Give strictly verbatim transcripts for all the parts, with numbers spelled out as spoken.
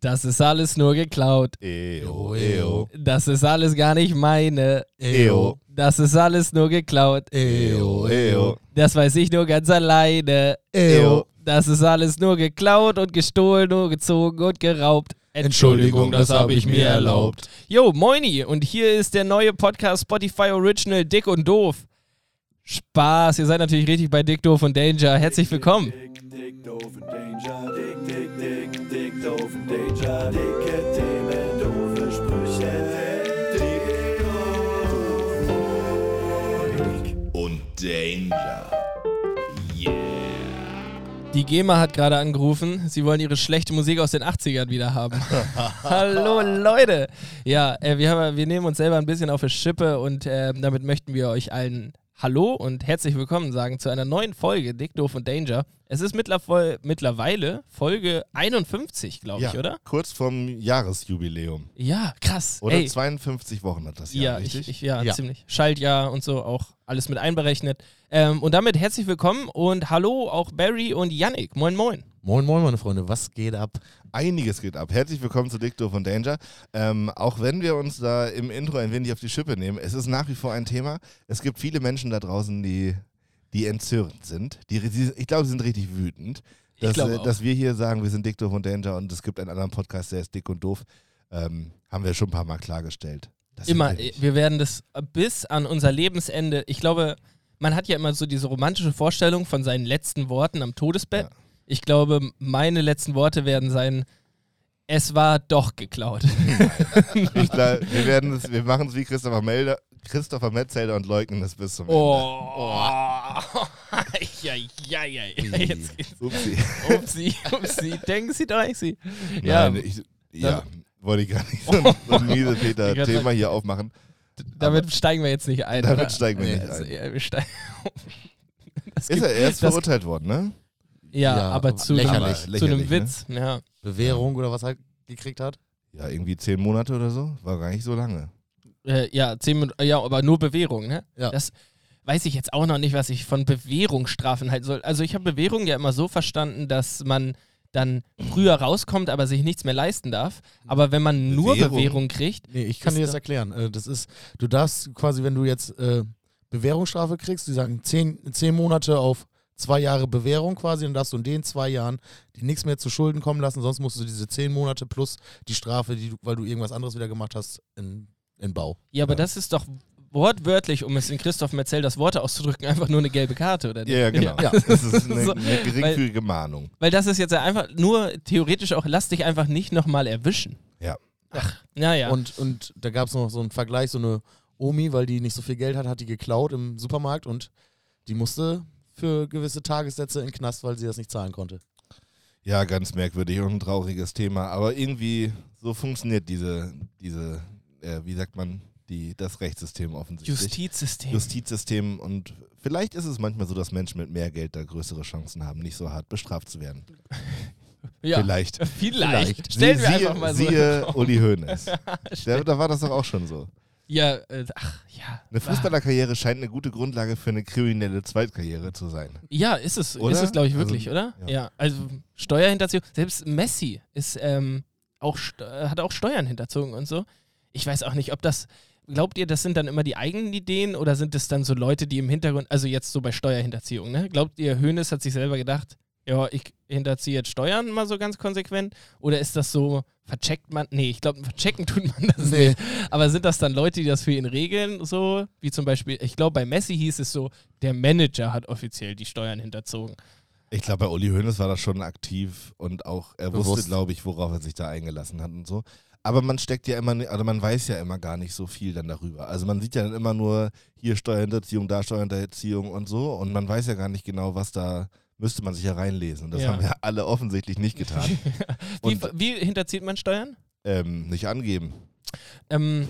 Das ist alles nur geklaut. Eo, eo. Das ist alles gar nicht meine. Eo. Das ist alles nur geklaut. Eo, eo. Das weiß ich nur ganz alleine. Eo. Das ist alles nur geklaut und gestohlen und gezogen und geraubt. Entschuldigung, das habe ich mir erlaubt. Jo, moini. Und hier ist der neue Podcast Spotify Original Dick und Doof. Spaß, ihr seid natürlich richtig bei Dick, Doof und Danger. Herzlich willkommen. Dick, dick, doof und Danger. Dick, dick, dick, dick, doof und Danger. Dicke Themen, doofe Sprüche. Dick, doof. Dick und Danger. Yeah. Die GEMA hat gerade angerufen. Sie wollen ihre schlechte Musik aus den achtzigern wieder haben. Hallo Leute. Ja, äh, wir, haben, wir nehmen uns selber ein bisschen auf die Schippe und äh, damit möchten wir euch allen Hallo und herzlich willkommen sagen zu einer neuen Folge Dick, Doof und Danger. Es ist mittlerweile Folge einundfünfzig, glaube ich, ja, oder? Kurz vorm Jahresjubiläum. Ja, krass. Oder ey. zweiundfünfzig Wochen hat das Jahr, ja, richtig? Ich, ich, ja, ja, ziemlich. Schaltjahr und so auch alles mit einberechnet. Ähm, und damit herzlich willkommen und hallo auch Barry und Yannick. Moin, moin. Moin, moin, meine Freunde. Was geht ab? Einiges geht ab. Herzlich willkommen zu Dick, Doof und Danger. Ähm, auch wenn wir uns da im Intro ein wenig auf die Schippe nehmen, es ist nach wie vor ein Thema. Es gibt viele Menschen da draußen, die, die entzürnt sind. Die, die, ich glaube, sie sind richtig wütend, dass, äh, dass wir hier sagen, wir sind Dick, Doof und Danger und es gibt einen anderen Podcast, der ist Dick und Doof. Ähm, haben wir schon ein paar Mal klargestellt. Das immer. Wir werden das bis an unser Lebensende, ich glaube, man hat ja immer so diese romantische Vorstellung von seinen letzten Worten am Todesbett. Ja. Ich glaube, meine letzten Worte werden sein, es war doch geklaut. Ich glaube, wir werden es, wir machen es wie Christopher, Melder, Christopher Metzelder und leugnen es bis zum oh. Ende. Oh. Ja, ja, ja, ja. Jetzt geht's. Upsi. Upsi, upsi. Denken Sie doch, ich sie. Ja, Nein, ich, ja wollte ich gar nicht so ein, so ein miese Peter-Thema hier aufmachen. Damit aber steigen wir jetzt nicht ein. Damit oder? steigen wir nee, nicht also, ein. Ja, wir steigen. Ist gibt, er erst verurteilt worden, ne? Ja, ja, aber zu einem Witz. Ne? Ja. Bewährung oder was er gekriegt hat? Ja, irgendwie zehn Monate oder so. War gar nicht so lange. Äh, ja, zehn, ja, aber nur Bewährung, ne? Ja. Das weiß ich jetzt auch noch nicht, was ich von Bewährungsstrafen halten soll. Also ich habe Bewährung ja immer so verstanden, dass man dann früher rauskommt, aber sich nichts mehr leisten darf. Aber wenn man nur Bewährung, Bewährung kriegt... Nee, ich kann dir das erklären. Das ist, du darfst quasi, wenn du jetzt äh, Bewährungsstrafe kriegst, die sagen zehn, zehn Monate auf zwei Jahre Bewährung quasi, dann darfst du in den zwei Jahren dir nichts mehr zu Schulden kommen lassen, sonst musst du diese zehn Monate plus die Strafe, die du, weil du irgendwas anderes wieder gemacht hast, in, in Bau. Ja, aber ja, das ist doch wortwörtlich, um es in Christoph Metzelder das Wort auszudrücken, einfach nur eine gelbe Karte, oder? Ja, ja, genau. Ja. Das ist eine, eine geringfügige weil, Mahnung. Weil das ist jetzt einfach nur theoretisch auch, lass dich einfach nicht nochmal erwischen. Ja. Ach, naja. Und, und da gab es noch so einen Vergleich, so eine Omi, weil die nicht so viel Geld hat, hat die geklaut im Supermarkt und die musste für gewisse Tagessätze in den Knast, weil sie das nicht zahlen konnte. Ja, ganz merkwürdig und ein trauriges Thema. Aber irgendwie so funktioniert diese, diese äh, wie sagt man, die, das Rechtssystem offensichtlich. Justizsystem. Justizsystem. Und vielleicht ist es manchmal so, dass Menschen mit mehr Geld da größere Chancen haben, nicht so hart bestraft zu werden. Ja, vielleicht. Vielleicht. vielleicht. Stellen Sie, wir einfach mal siehe, so. Siehe Uli Hoeneß. Der, da war das doch auch schon so. Ja, äh, ach, ja. Eine Fußballerkarriere scheint eine gute Grundlage für eine kriminelle Zweitkarriere zu sein. Ja, ist es, oder? Ist es, glaube ich, wirklich, also, oder? Ja, ja, also Steuerhinterziehung. Selbst Messi ist, ähm, auch, hat auch Steuern hinterzogen und so. Ich weiß auch nicht, ob das, glaubt ihr, das sind dann immer die eigenen Ideen oder sind das dann so Leute, die im Hintergrund, also jetzt so bei Steuerhinterziehung, ne? Glaubt ihr, Hoeneß hat sich selber gedacht, ja, ich hinterziehe jetzt Steuern mal so ganz konsequent oder ist das so... Vercheckt man, nee, ich glaube, verchecken tut man das nee. nicht. Aber sind das dann Leute, die das für ihn regeln, so? Wie zum Beispiel, ich glaube, bei Messi hieß es so, der Manager hat offiziell die Steuern hinterzogen. Ich glaube, bei Uli Hoeneß war das schon aktiv und auch, er Bewusst. wusste, glaube ich, worauf er sich da eingelassen hat und so. Aber man steckt ja immer, oder also man weiß ja immer gar nicht so viel dann darüber. Also man sieht ja dann immer nur, hier Steuerhinterziehung, da Steuerhinterziehung und so. Und man weiß ja gar nicht genau, was da... Müsste man sich ja reinlesen. Und das ja. haben wir alle offensichtlich nicht getan. wie, wie hinterzieht man Steuern? Ähm, nicht angeben. Ähm,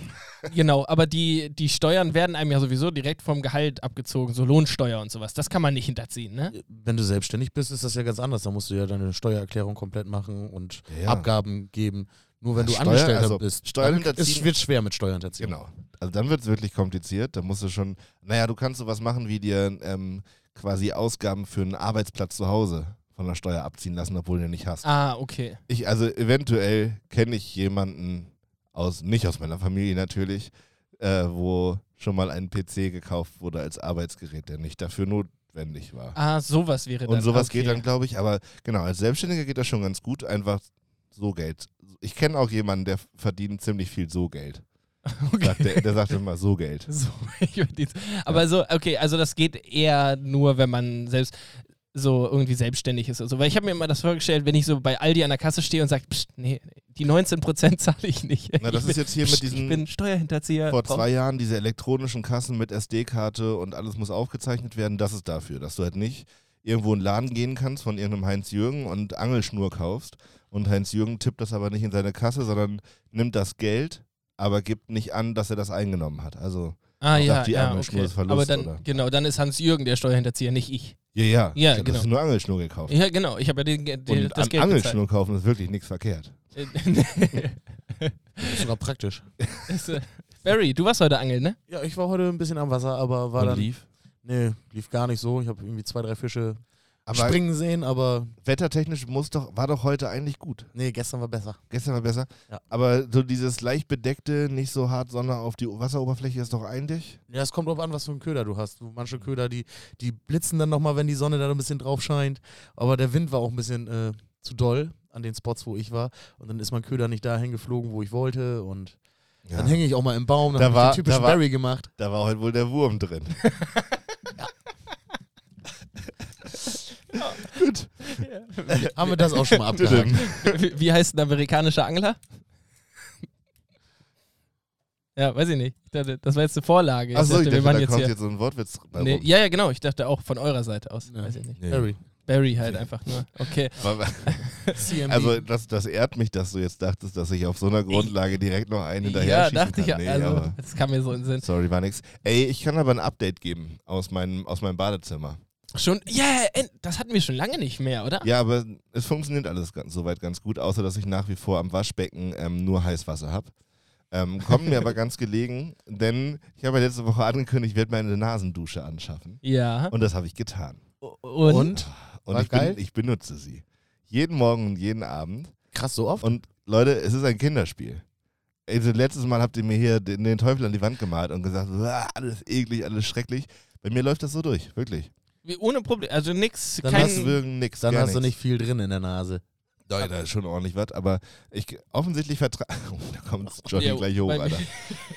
genau, aber die, die Steuern werden einem ja sowieso direkt vom Gehalt abgezogen, so Lohnsteuer und sowas. Das kann man nicht hinterziehen, ne? Wenn du selbstständig bist, ist das ja ganz anders. Da musst du ja deine Steuererklärung komplett machen und ja. Abgaben geben. Nur wenn ja, du Steuer, Angestellter also bist, Steuern es wird schwer mit Steuerhinterziehung. Genau, also dann wird es wirklich kompliziert. Da musst du schon, naja, du kannst sowas machen wie dir... Ähm, quasi Ausgaben für einen Arbeitsplatz zu Hause von der Steuer abziehen lassen, obwohl du ihn nicht hast. Ah, okay. Ich, also eventuell kenne ich jemanden, aus nicht aus meiner Familie natürlich, äh, wo schon mal ein P C gekauft wurde als Arbeitsgerät, der nicht dafür notwendig war. Ah, sowas wäre dann. Und sowas okay. geht dann, glaube ich. Aber genau, als Selbstständiger geht das schon ganz gut, einfach so Geld. Ich kenne auch jemanden, der verdient ziemlich viel so Geld. Okay. Sagt der, der sagt immer so Geld. So, ich aber ja. so, okay, also das geht eher nur, wenn man selbst so irgendwie selbstständig ist. Also, weil ich habe mir immer das vorgestellt, wenn ich so bei Aldi an der Kasse stehe und sage, nee, die neunzehn Prozent zahle ich nicht. Na, das ich ist bin, jetzt hier pst, mit diesen, ich bin Steuerhinterzieher. Vor zwei Jahren diese elektronischen Kassen mit S D-Karte und alles muss aufgezeichnet werden, das ist dafür, dass du halt nicht irgendwo in den Laden gehen kannst von irgendeinem Heinz-Jürgen und Angelschnur kaufst und Heinz-Jürgen tippt das aber nicht in seine Kasse, sondern nimmt das Geld, aber gibt nicht an, dass er das eingenommen hat. Also ah, ja, die ja, Angelschnur okay. ist Verlust. Aber dann, oder? Genau, dann ist Hans-Jürgen der Steuerhinterzieher, nicht ich. Ja, ja. ja ich genau. Das ist nur Angelschnur gekauft. Ja, genau. Ich habe ja den, den, und das an Geld Angelschnur bezahlt. Kaufen ist wirklich nichts verkehrt. Das ist sogar praktisch. Das, äh, Barry, du warst heute angeln, ne? Ja, ich war heute ein bisschen am Wasser, aber war und dann... lief? Nee, lief gar nicht so. Ich habe irgendwie zwei, drei Fische aber springen sehen, aber... Wettertechnisch muss doch, war doch heute eigentlich gut. Nee, gestern war besser. Gestern war besser? Ja. Aber so dieses leicht bedeckte, nicht so hart Sonne auf die Wasseroberfläche ist doch eigentlich... Ja, es kommt drauf an, was für einen Köder du hast. Manche Köder, die, die blitzen dann nochmal, wenn die Sonne dann ein bisschen drauf scheint. Aber der Wind war auch ein bisschen äh, zu doll an den Spots, wo ich war. Und dann ist mein Köder nicht dahin geflogen, wo ich wollte und... Ja. Dann hänge ich auch mal im Baum, dann da habe ich den typischen Barry gemacht. Da war heute wohl der Wurm drin. Ja. Gut. Ja. Haben wir das auch schon mal abgehakt. Wie, wie heißt ein amerikanischer Angler? Ja, weiß ich nicht. Ich dachte, das war jetzt eine Vorlage. Achso, ich dachte, da kommt jetzt so ein Wortwitz bei nee, rum. Ja, ja, genau. Ich dachte auch von eurer Seite aus. Ja. Weiß ich nicht. Nee. Barry. Barry halt ja. einfach nur. Okay. Also das, das ehrt mich, dass du jetzt dachtest, dass ich auf so einer Grundlage direkt noch einen hinterher schießen kann. Ja, dachte ich. Nee, also, das kam mir so in den Sinn. Sorry, war nix. Ey, ich kann aber ein Update geben aus meinem, aus meinem Badezimmer. Schon? Ja, yeah, das hatten wir schon lange nicht mehr, oder? Ja, aber es funktioniert alles ganz, soweit ganz gut, außer dass ich nach wie vor am Waschbecken ähm, nur Heißwasser habe. Ähm, kommen mir aber ganz gelegen, denn ich habe ja letzte Woche angekündigt, ich werde mir eine Nasendusche anschaffen. Ja. Und das habe ich getan. Und? Und, und ich, bin, ich benutze sie. Jeden Morgen und jeden Abend. Krass, so oft? Und Leute, es ist ein Kinderspiel. Also, letztes Mal habt ihr mir hier den, den Teufel an die Wand gemalt und gesagt, alles eklig, alles schrecklich. Bei mir läuft das so durch, wirklich. Ohne Problem, also nix. Dann kein hast, du, nix, dann hast du nicht viel drin in der Nase. Ja, da ist schon ordentlich was, aber ich offensichtlich vertrage... Oh, da kommt Johnny ja, gleich hoch, Alter.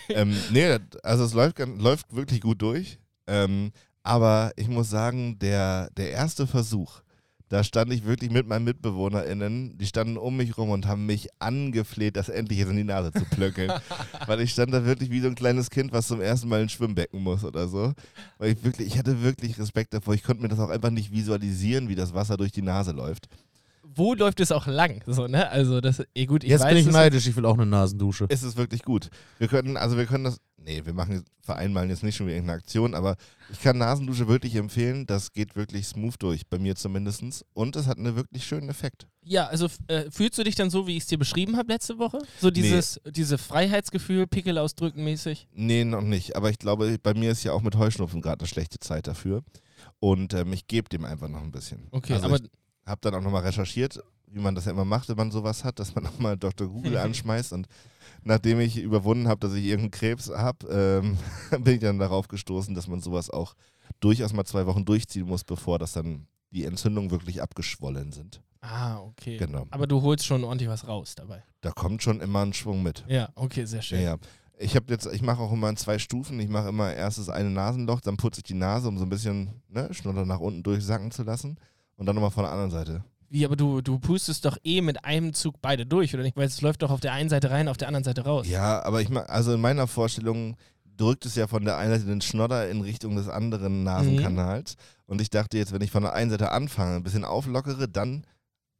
ähm, nee, also es läuft, läuft wirklich gut durch, ähm, aber ich muss sagen, der, der erste Versuch, da stand ich wirklich mit meinen MitbewohnerInnen, die standen um mich rum und haben mich angefleht, das endlich jetzt in die Nase zu plöckeln. Weil ich stand da wirklich wie so ein kleines Kind, was zum ersten Mal ins Schwimmbecken muss oder so. Weil ich wirklich, ich hatte wirklich Respekt davor. Ich konnte mir das auch einfach nicht visualisieren, wie das Wasser durch die Nase läuft. Wo läuft es auch lang? So, ne? Also das, eh gut, ich Jetzt weiß, bin ich neidisch, ich will auch eine Nasendusche. Ist es wirklich gut. Wir können, also wir können das, nee, wir machen vereinbaren jetzt nicht schon wieder irgendeine Aktion, aber ich kann Nasendusche wirklich empfehlen, das geht wirklich smooth durch, bei mir zumindest. Und es hat einen wirklich schönen Effekt. Ja, also äh, fühlst du dich dann so, wie ich es dir beschrieben habe letzte Woche? So dieses nee. diese Freiheitsgefühl, Pickel ausdrücken mäßig? Nee, noch nicht, aber ich glaube, bei mir ist ja auch mit Heuschnupfen gerade eine schlechte Zeit dafür. Und ähm, ich gebe dem einfach noch ein bisschen. Okay, also aber... Ich, Hab dann auch nochmal recherchiert, wie man das ja immer macht, wenn man sowas hat, dass man nochmal Doktor Google anschmeißt. Und nachdem ich überwunden habe, dass ich irgendeinen Krebs habe, ähm, bin ich dann darauf gestoßen, dass man sowas auch durchaus mal zwei Wochen durchziehen muss, bevor das dann die Entzündungen wirklich abgeschwollen sind. Ah, okay. Genau. Aber du holst schon ordentlich was raus dabei. Da kommt schon immer ein Schwung mit. Ja, okay, sehr schön. Ja, ja. Ich habe jetzt, ich mache auch immer in zwei Stufen. Ich mache immer erstes ein Nasenloch, dann putze ich die Nase, um so ein bisschen ne, Schnuller nach unten durchsacken zu lassen. Und dann nochmal von der anderen Seite. Wie, aber du, du pustest doch eh mit einem Zug beide durch, oder nicht? Weil es läuft doch auf der einen Seite rein, auf der anderen Seite raus. Ja, aber ich ma- also in meiner Vorstellung drückt es ja von der einen Seite den Schnodder in Richtung des anderen Nasenkanals. Mhm. Und ich dachte jetzt, wenn ich von der einen Seite anfange, ein bisschen auflockere, dann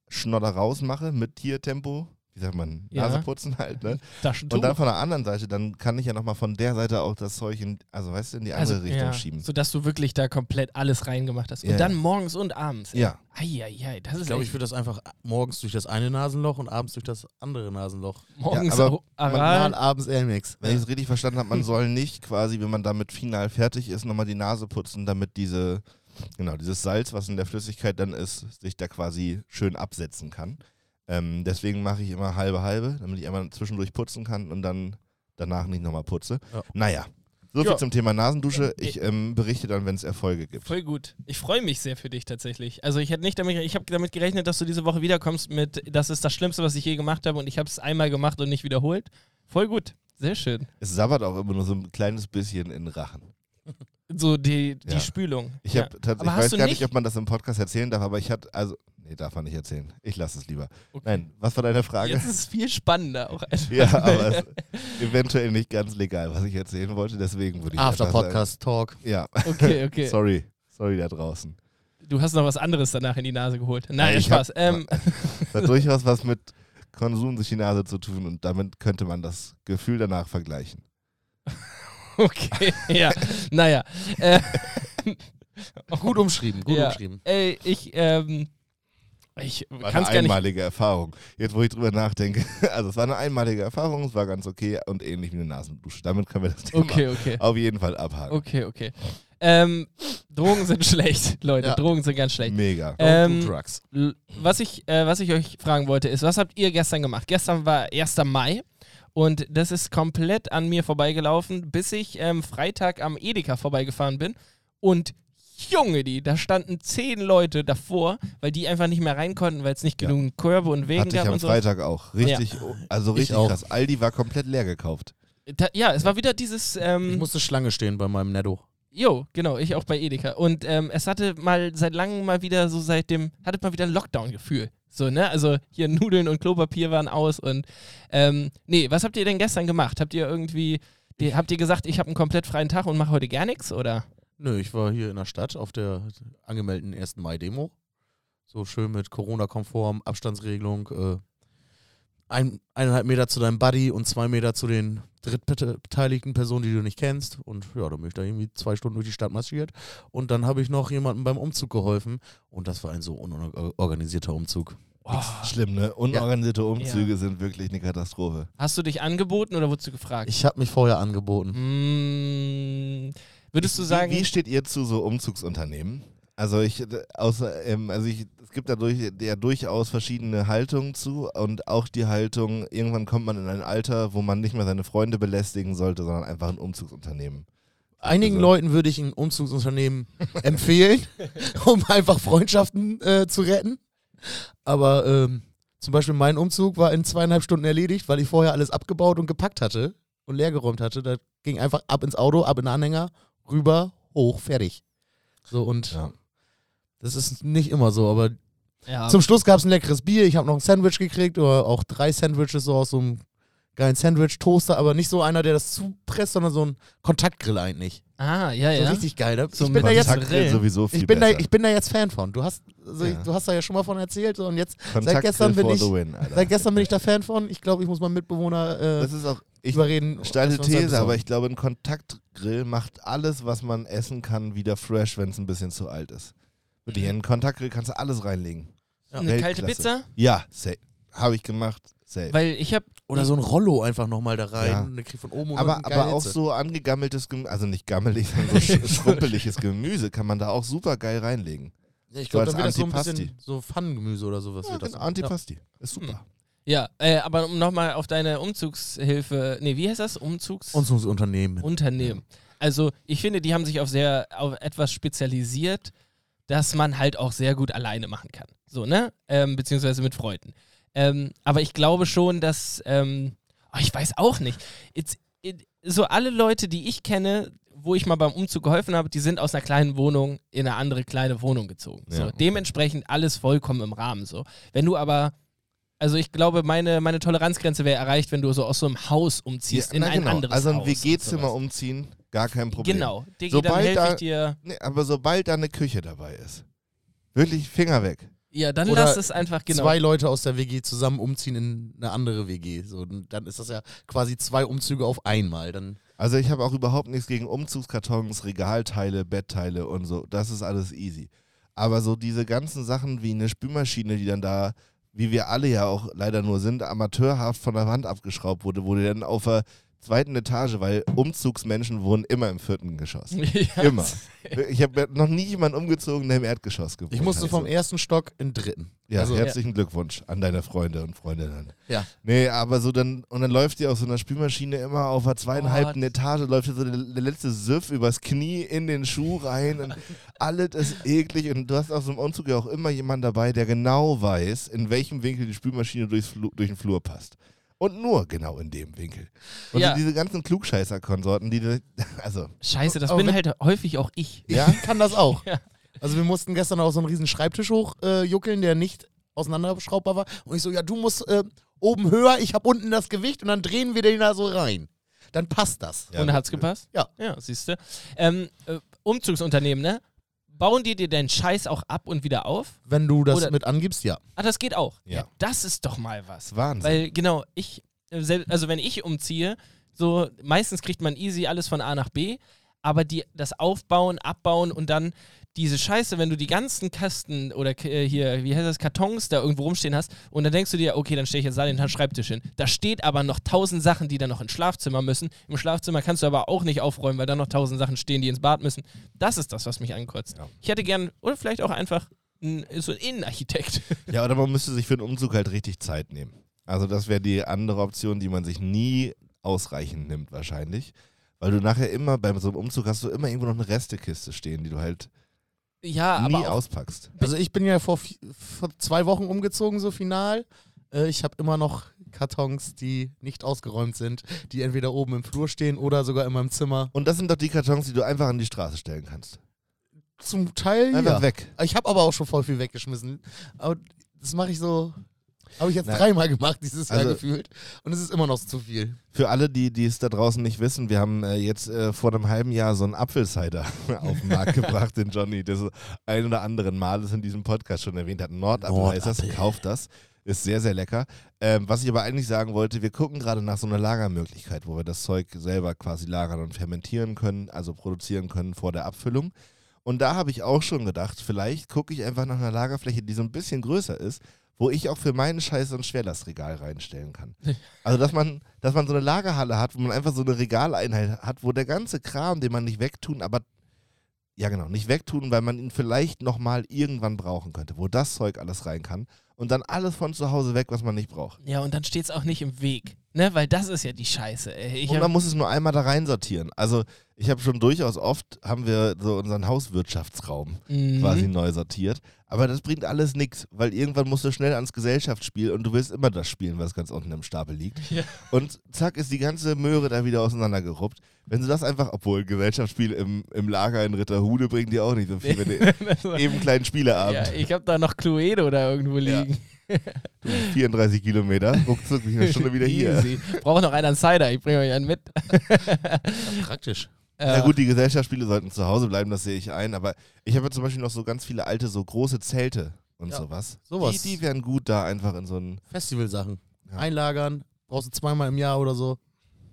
Schnodder rausmache mit Tiertempo, wie sagt man, ja. Naseputzen halt, ne? Und dann von der anderen Seite, dann kann ich ja nochmal von der Seite auch das Zeug in, also weißt du, in die andere also, Richtung ja. schieben. Sodass du wirklich da komplett alles reingemacht hast. Und ja, dann ja. morgens und abends. Ey. Ja. Eieiei, das ist Ich glaube, ich würde das einfach morgens durch das eine Nasenloch und abends durch das andere Nasenloch. Morgens ja, aber Aral. Man, abends Elmix. Wenn ja. ich es richtig verstanden habe, man soll nicht quasi, wenn man damit final fertig ist, nochmal die Nase putzen, damit diese Genau, dieses Salz, was in der Flüssigkeit dann ist, sich da quasi schön absetzen kann. Ähm, deswegen mache ich immer halbe halbe, damit ich einmal zwischendurch putzen kann und dann danach nicht nochmal putze. Ja. Naja, so viel jo. zum Thema Nasendusche. Ich ähm, berichte dann, wenn es Erfolge gibt. Voll gut. Ich freue mich sehr für dich tatsächlich. Also ich hätte nicht damit, ich habe damit gerechnet, dass du diese Woche wiederkommst mit, das ist das Schlimmste, was ich je gemacht habe und ich habe es einmal gemacht und nicht wiederholt. Voll gut. Sehr schön. Es sabbert auch immer nur so ein kleines bisschen in den Rachen. So die, die ja. Spülung. Ich, hab, ja. ich weiß gar nicht, nicht, ob man das im Podcast erzählen darf, aber ich hatte, also, nee, darf man nicht erzählen. Ich lasse es lieber. Okay. Nein, was war deine Frage? Jetzt ist es viel spannender auch. Ja, aber es ist eventuell nicht ganz legal, was ich erzählen wollte, deswegen würde ich After Podcast sagen. Talk. Ja. Okay, okay. Sorry, sorry da draußen. Du hast noch was anderes danach in die Nase geholt. Nein, Nein Spaß. Hab, ähm. Hat durchaus was mit Konsum durch die Nase zu tun und damit könnte man das Gefühl danach vergleichen. Okay, ja, naja. Äh, gut umschrieben, gut ja. umschrieben. Ey, ich, ähm, ich kann es gar nicht... War eine einmalige Erfahrung, jetzt wo ich drüber nachdenke. Also es war eine einmalige Erfahrung, es war ganz okay und ähnlich wie eine Nasendusche. Damit können wir das Thema okay, okay. auf jeden Fall abhaken. Okay, okay. Ähm, Drogen sind schlecht, Leute. Ja. Drogen sind ganz schlecht. Mega. Ähm, Drugs. Was ich, äh, was ich euch fragen wollte ist, was habt ihr gestern gemacht? Gestern war erster Mai. Und das ist komplett an mir vorbeigelaufen, bis ich ähm, Freitag am Edeka vorbeigefahren bin. Und Junge, die, da standen zehn Leute davor, weil die einfach nicht mehr rein konnten, weil es nicht ja. genug Körbe und Wegen Hatte gab. Hatte ich am Freitag so. auch. Richtig, ja. also richtig krass. Aldi war komplett leer gekauft. Da, ja, es war wieder dieses... Ähm, ich musste Schlange stehen bei meinem Netto. Jo, genau, ich auch bei Edeka. Und ähm, es hatte mal seit langem mal wieder so seit dem, hatte mal wieder ein Lockdown-Gefühl. So, ne, also hier Nudeln und Klopapier waren aus und, ähm, nee, was habt ihr denn gestern gemacht? Habt ihr irgendwie, die, habt ihr gesagt, ich habe einen komplett freien Tag und mache heute gar nichts, oder? Nö, ich war hier in der Stadt auf der angemeldeten ersten Mai Demo. So schön mit Corona-konform, Abstandsregelung, äh, ein, eineinhalb Meter zu deinem Buddy und zwei Meter zu den drittbeteiligten Personen, die du nicht kennst. Und ja, dann bin ich da irgendwie zwei Stunden durch die Stadt marschiert. Und dann habe ich noch jemandem beim Umzug geholfen. Und das war ein so unorganisierter Umzug. Oh. Schlimm, ne? Unorganisierte ja. Umzüge ja. sind wirklich eine Katastrophe. Hast du dich angeboten oder wurdest du gefragt? Ich habe mich vorher angeboten. Mmh. Würdest du sagen... Wie, wie steht ihr zu so Umzugsunternehmen? Also ich, außer, ähm, also ich, es gibt da durch, ja durchaus verschiedene Haltungen zu und auch die Haltung, irgendwann kommt man in ein Alter, wo man nicht mehr seine Freunde belästigen sollte, sondern einfach ein Umzugsunternehmen. Einigen also. Leuten würde ich ein Umzugsunternehmen empfehlen, um einfach Freundschaften äh, zu retten. Aber ähm, zum Beispiel mein Umzug war in zweieinhalb Stunden erledigt, weil ich vorher alles abgebaut und gepackt hatte und leergeräumt hatte. Da ging einfach ab ins Auto, ab in den Anhänger, rüber, hoch, fertig. So und... Ja. Das ist nicht immer so, aber ja. zum Schluss gab es ein leckeres Bier. Ich habe noch ein Sandwich gekriegt oder auch drei Sandwiches so aus so einem geilen Sandwich-Toaster, aber nicht so einer, der das zupresst, sondern so ein Kontaktgrill eigentlich. Ah, ja, so ja. richtig geil. Ne? So ich bin da jetzt sowieso viel ich bin da, ich bin da jetzt Fan von. Du hast, also ja. ich, du hast da ja schon mal von erzählt so, und jetzt seit gestern, bin ich, win, seit gestern bin ich da Fan von. Ich glaube, ich muss meinen Mitbewohner äh, das ist auch, ich überreden. Steile These, aber ich glaube, ein Kontaktgrill macht alles, was man essen kann, wieder fresh, wenn es ein bisschen zu alt ist. Mit den Kontaktgrill kannst du alles reinlegen. Ja. Eine kalte Pizza? Ja, safe. Habe ich gemacht, safe. Weil ich hab Oder so ein Rollo einfach nochmal da rein. Ja. Und dann kriegst du von oben aber und aber auch so angegammeltes Gemüse, also nicht gammelig, sondern so schrumpeliges Gemüse kann man da auch super geil reinlegen. Ja, ich glaube, so das wird das so ein bisschen so Pfannengemüse oder sowas. Ja, wird das Antipasti. Ja. Ist super. Ja, äh, aber um nochmal auf deine Umzugshilfe, nee, wie heißt das? Umzugs... Umzugsunternehmen. Unternehmen. Also ich finde, die haben sich auf sehr, auf etwas spezialisiert, dass man halt auch sehr gut alleine machen kann. So, ne? Ähm, beziehungsweise mit Freunden. Ähm, aber ich glaube schon, dass, ähm, oh, ich weiß auch nicht, It's, it, so alle Leute, die ich kenne, wo ich mal beim Umzug geholfen habe, die sind aus einer kleinen Wohnung in eine andere kleine Wohnung gezogen. So, ja. Dementsprechend alles vollkommen im Rahmen. So. Wenn du aber, also ich glaube, meine, meine Toleranzgrenze wäre erreicht, wenn du so aus so einem Haus umziehst, ja, in na, ein genau. anderes also ein Haus. Also ein W G-Zimmer umziehen. Gar kein Problem. Genau, Digi, sobald dann helfe ich dir. Nee, aber sobald da eine Küche dabei ist, wirklich Finger weg. Ja, dann oder lass es einfach, genau. Zwei Leute aus der W G zusammen umziehen in eine andere W G. So, dann ist das ja quasi zwei Umzüge auf einmal. Dann also ich habe auch überhaupt nichts gegen Umzugskartons, Regalteile, Bettteile und so. Das ist alles easy. Aber so diese ganzen Sachen wie eine Spülmaschine, die dann da, wie wir alle ja auch leider nur sind, amateurhaft von der Wand abgeschraubt wurde, wurde dann auf der zweiten Etage, weil Umzugsmenschen wohnen immer im vierten Geschoss. Ja. Immer. Ich habe noch nie jemanden umgezogen, der im Erdgeschoss gewohnt hat. Ich musste also vom ersten Stock in den dritten. Ja, also, herzlichen ja. Glückwunsch an deine Freunde und Freundinnen. Ja. Nee, aber so dann, und dann läuft dir auf so einer Spülmaschine immer auf der zweieinhalbten oh. Etage, läuft dir so der, der letzte Süff übers Knie in den Schuh rein und alles ist eklig. Und du hast auf so einem Umzug ja auch immer jemanden dabei, der genau weiß, in welchem Winkel die Spülmaschine durchs Flu- durch den Flur passt. Und nur genau in dem Winkel. Und ja. diese ganzen Klugscheißer-Konsorten, die... also Scheiße, das bin halt häufig auch ich. Ja, ich kann das auch. Ja. Also wir mussten gestern auch so einen riesen Schreibtisch hochjuckeln, äh, der nicht auseinanderschraubbar war. Und ich so, ja, du musst äh, oben höher, ich hab unten das Gewicht und dann drehen wir den da so rein. Dann passt das. Ja, und hat's gepasst? Ja. Ja, siehst du. Ähm, Umzugsunternehmen, ne? Bauen die dir deinen Scheiß auch ab und wieder auf? Wenn du das Oder, mit angibst, ja. Ah, das geht auch. Ja. Ja, das ist doch mal was. Wahnsinn. Weil genau, ich, also wenn ich umziehe, so meistens kriegt man easy alles von A nach B, aber die, das Aufbauen, Abbauen und dann diese Scheiße, wenn du die ganzen Kasten oder äh, hier, wie heißt das, Kartons da irgendwo rumstehen hast und dann denkst du dir, okay, dann stehe ich jetzt da den Schreibtisch hin. Da steht aber noch tausend Sachen, die dann noch ins Schlafzimmer müssen. Im Schlafzimmer kannst du aber auch nicht aufräumen, weil da noch tausend Sachen stehen, die ins Bad müssen. Das ist das, was mich ankotzt. Ja. Ich hätte gern, oder vielleicht auch einfach ein, so ein Innenarchitekt. Ja, oder man müsste sich für einen Umzug halt richtig Zeit nehmen. Also das wäre die andere Option, die man sich nie ausreichend nimmt wahrscheinlich. Weil du nachher immer, bei so einem Umzug hast du immer irgendwo noch eine Restekiste stehen, die du halt ja, nie aber auspackst. Also ich bin ja vor, vor zwei Wochen umgezogen, so final. Äh, ich habe immer noch Kartons, die nicht ausgeräumt sind, die entweder oben im Flur stehen oder sogar in meinem Zimmer. Und das sind doch die Kartons, die du einfach an die Straße stellen kannst. Zum Teil einfach ja. weg. Ich habe aber auch schon voll viel weggeschmissen. Aber das mache ich so... Habe ich jetzt Nein. dreimal gemacht dieses Jahr also, gefühlt und es ist immer noch zu viel. Für alle, die, die es da draußen nicht wissen, wir haben äh, jetzt äh, vor einem halben Jahr so einen Apfelcider auf den Markt gebracht, den Johnny, das ein oder anderen Mal das in diesem Podcast schon erwähnt hat. Nordapfel, Nordapfel. heißt das, kauft das, ist sehr, sehr lecker. Ähm, was ich aber eigentlich sagen wollte, wir gucken gerade nach so einer Lagermöglichkeit, wo wir das Zeug selber quasi lagern und fermentieren können, also produzieren können vor der Abfüllung. Und da habe ich auch schon gedacht, vielleicht gucke ich einfach nach einer Lagerfläche, die so ein bisschen größer ist, wo ich auch für meinen Scheiß so ein Schwerlastregal reinstellen kann. Also, dass man, dass man so eine Lagerhalle hat, wo man einfach so eine Regaleinheit hat, wo der ganze Kram, den man nicht wegtun, aber, ja genau, nicht wegtun, weil man ihn vielleicht nochmal irgendwann brauchen könnte, wo das Zeug alles rein kann und dann alles von zu Hause weg, was man nicht braucht. Ja, und dann steht es auch nicht im Weg, ne, weil das ist ja die Scheiße. Ey. Und man muss es nur einmal da reinsortieren. Also, ich habe schon durchaus oft, haben wir so unseren Hauswirtschaftsraum mhm. quasi neu sortiert. Aber das bringt alles nichts, weil irgendwann musst du schnell ans Gesellschaftsspiel und du willst immer das spielen, was ganz unten im Stapel liegt. Ja. Und zack, ist die ganze Möhre da wieder auseinandergeruppt. Wenn du das einfach, obwohl Gesellschaftsspiel im, im Lager in Ritterhude bringt dir auch nicht so viel, wenn du eben kleinen Spieleabend. Ja, ich habe da noch Cluedo da irgendwo liegen. Ja. Du, vierunddreißig Kilometer, ruckzuck, ich bin eine Stunde wieder hier. Braucht noch einen an Cider, ich bringe euch einen mit. Ja, praktisch. Na gut, die Gesellschaftsspiele sollten zu Hause bleiben, das sehe ich ein, aber ich habe ja zum Beispiel noch so ganz viele alte, so große Zelte und ja, sowas. sowas. Die, die wären gut da einfach in so ein... Festivalsachen. Ja. Einlagern, brauchst du zweimal im Jahr oder so.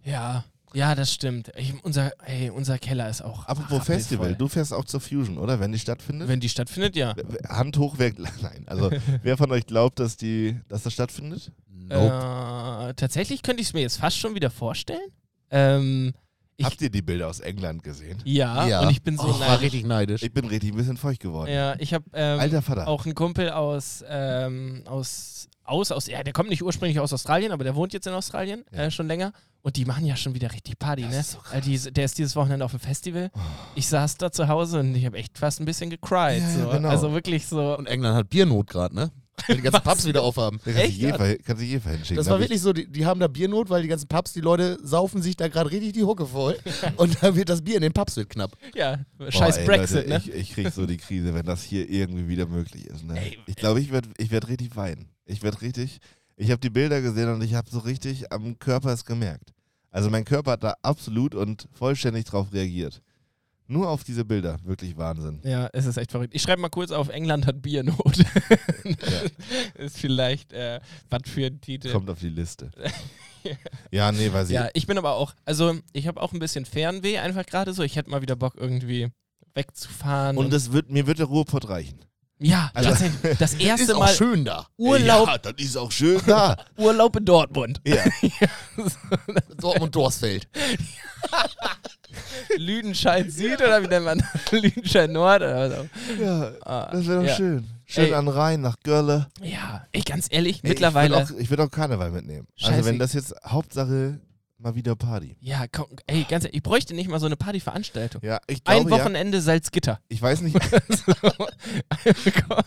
Ja, ja, das stimmt. Ich, unser, hey, unser Keller ist auch... Apropos Festival, du fährst auch zur Fusion, oder? Wenn die stattfindet? Wenn die stattfindet, ja. Hand hoch, wer... Nein, also wer von euch glaubt, dass, die, dass das stattfindet? Nope. Äh, tatsächlich könnte ich es mir jetzt fast schon wieder vorstellen. Ähm... Ich Habt ihr die Bilder aus England gesehen? Ja, ja. Und ich bin so oh, neidisch. Ich war richtig neidisch. Ich bin richtig ein bisschen feucht geworden. Ja, ich habe ähm, Alter Vater. Auch einen Kumpel aus, ähm, aus, aus, aus, ja, der kommt nicht ursprünglich aus Australien, aber der wohnt jetzt in Australien, ja. äh, schon länger. Und die machen ja schon wieder richtig Party, das ne? Ist so krass. Äh, die, der ist dieses Wochenende auf dem Festival. Oh. Ich saß da zu Hause und ich habe echt fast ein bisschen gecried. Ja, so. Genau. Also wirklich so. Und England hat Biernot gerade, ne? Weil die ganzen Pubs wieder aufhaben. Da kannst du jeden Fall hinschicken. Das war wirklich so, die, die haben da Biernot, weil die ganzen Pubs, die Leute saufen sich da gerade richtig die Hucke voll. Und dann wird das Bier in den Pubs wird knapp. Ja, scheiß Boah, ey, Brexit, Leute, ne? Ich, ich krieg so die Krise, wenn das hier irgendwie wieder möglich ist. Ne? Ey, ich glaube, ich werde ich werd richtig weinen. Ich werde richtig, ich habe die Bilder gesehen und ich habe so richtig am Körper es gemerkt. Also mein Körper hat da absolut und vollständig drauf reagiert. Nur auf diese Bilder, wirklich Wahnsinn. Ja, es ist echt verrückt. Ich schreibe mal kurz auf, England hat Biernot. Ja. Ist vielleicht, äh, was für ein Titel. Kommt auf die Liste. ja. ja, nee, weiß ich. Ja, ich bin aber auch, also ich habe auch ein bisschen Fernweh, einfach gerade so. Ich hätte mal wieder Bock irgendwie wegzufahren. Und, und das wird, mir wird der Ruhrpott reichen. Ja, also, tatsächlich. Das erste ist auch Mal schön da. Urlaub. Ja, das ist auch schön da. Urlaub in Dortmund. Ja. Dortmund-Dorsfeld. Lüdenscheid Süd oder wie nennt man das? Lüdenscheid Nord oder was auch. Ja, ah, das wäre doch ja. schön. Schön Ey. an Rhein, nach Görle. Ja, ich ganz ehrlich, Ey, mittlerweile. Ich würde auch, ich würd auch Karneval mitnehmen. Scheiße. Also, wenn das jetzt Hauptsache. Mal wieder Party. Ja, komm, ey, ganz ehrlich, ich bräuchte nicht mal so eine Partyveranstaltung. Ja, ich glaube, ein Wochenende ja. Salzgitter. Ich weiß nicht. so, komm,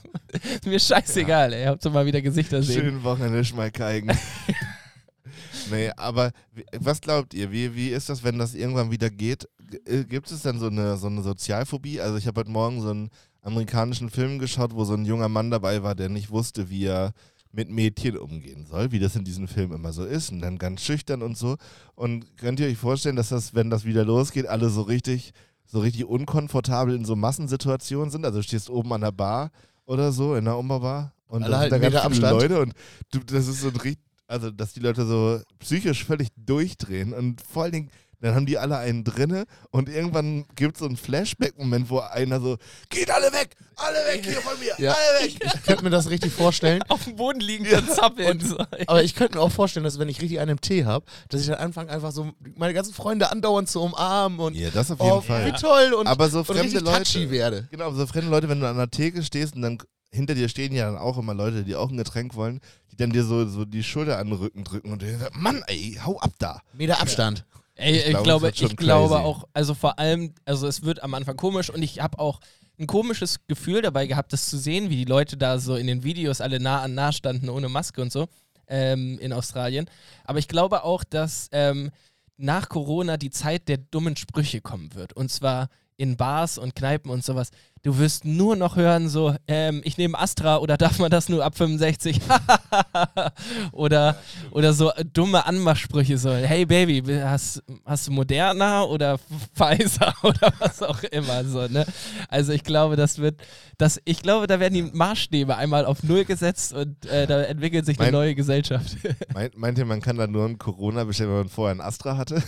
ist mir scheißegal, ja. ey. Habt ihr mal wieder Gesichter sehen. Schönen Wochenende, Schmalkalken. Nee, aber was glaubt ihr? Wie, wie ist das, wenn das irgendwann wieder geht? Gibt es dann so eine, so eine Sozialphobie? Also ich habe heute Morgen so einen amerikanischen Film geschaut, wo so ein junger Mann dabei war, der nicht wusste, wie er mit Mädchen umgehen soll, wie das in diesem Film immer so ist, und dann ganz schüchtern und so. Und könnt ihr euch vorstellen, dass das, wenn das wieder losgeht, alle so richtig, so richtig unkomfortabel in so Massensituationen sind? Also du stehst oben an der Bar oder so, in der Umba-Bar, und alle da halt sind da ganz viele Abstand. Leute und du, das ist so ein richtig, also dass die Leute so psychisch völlig durchdrehen und vor allen Dingen, dann haben die alle einen drinne und irgendwann gibt es so einen Flashback-Moment, wo einer so, geht alle weg, alle weg hier von mir, ja. alle weg. Ich könnte mir das richtig vorstellen. Auf dem Boden liegen ja. und zappeln. Und, aber ich könnte mir auch vorstellen, dass wenn ich richtig einen im Tee habe, dass ich dann anfange einfach so meine ganzen Freunde andauernd zu umarmen und ja, das auf jeden oh, Fall. Wie toll und, aber so fremde und Leute, touchy werde. Genau, so fremde Leute, wenn du an der Theke stehst und dann hinter dir stehen ja dann auch immer Leute, die auch ein Getränk wollen, die dann dir so, so die Schulter an den Rücken drücken und dir sagen, Mann ey, hau ab da. Meter Abstand. Ja. Ey, ich, ich glaube, ich glaube auch, also vor allem, also es wird am Anfang komisch und ich habe auch ein komisches Gefühl dabei gehabt, das zu sehen, wie die Leute da so in den Videos alle nah an nah standen, ohne Maske und so, ähm, in Australien. Aber ich glaube auch, dass ähm, nach Corona die Zeit der dummen Sprüche kommen wird. Und zwar in Bars und Kneipen und sowas. Du wirst nur noch hören so, ähm, ich nehme Astra oder darf man das nur ab fünfundsechzig? oder, oder so dumme Anmachsprüche so, hey Baby, hast, hast du Moderna oder Pfizer oder was auch immer so, ne? Also ich glaube, das wird, das, ich glaube, da werden die Maßstäbe einmal auf Null gesetzt und äh, da entwickelt sich eine mein, neue Gesellschaft. meint, meint ihr, man kann da nur ein Corona bestellen, wenn man vorher ein Astra hatte?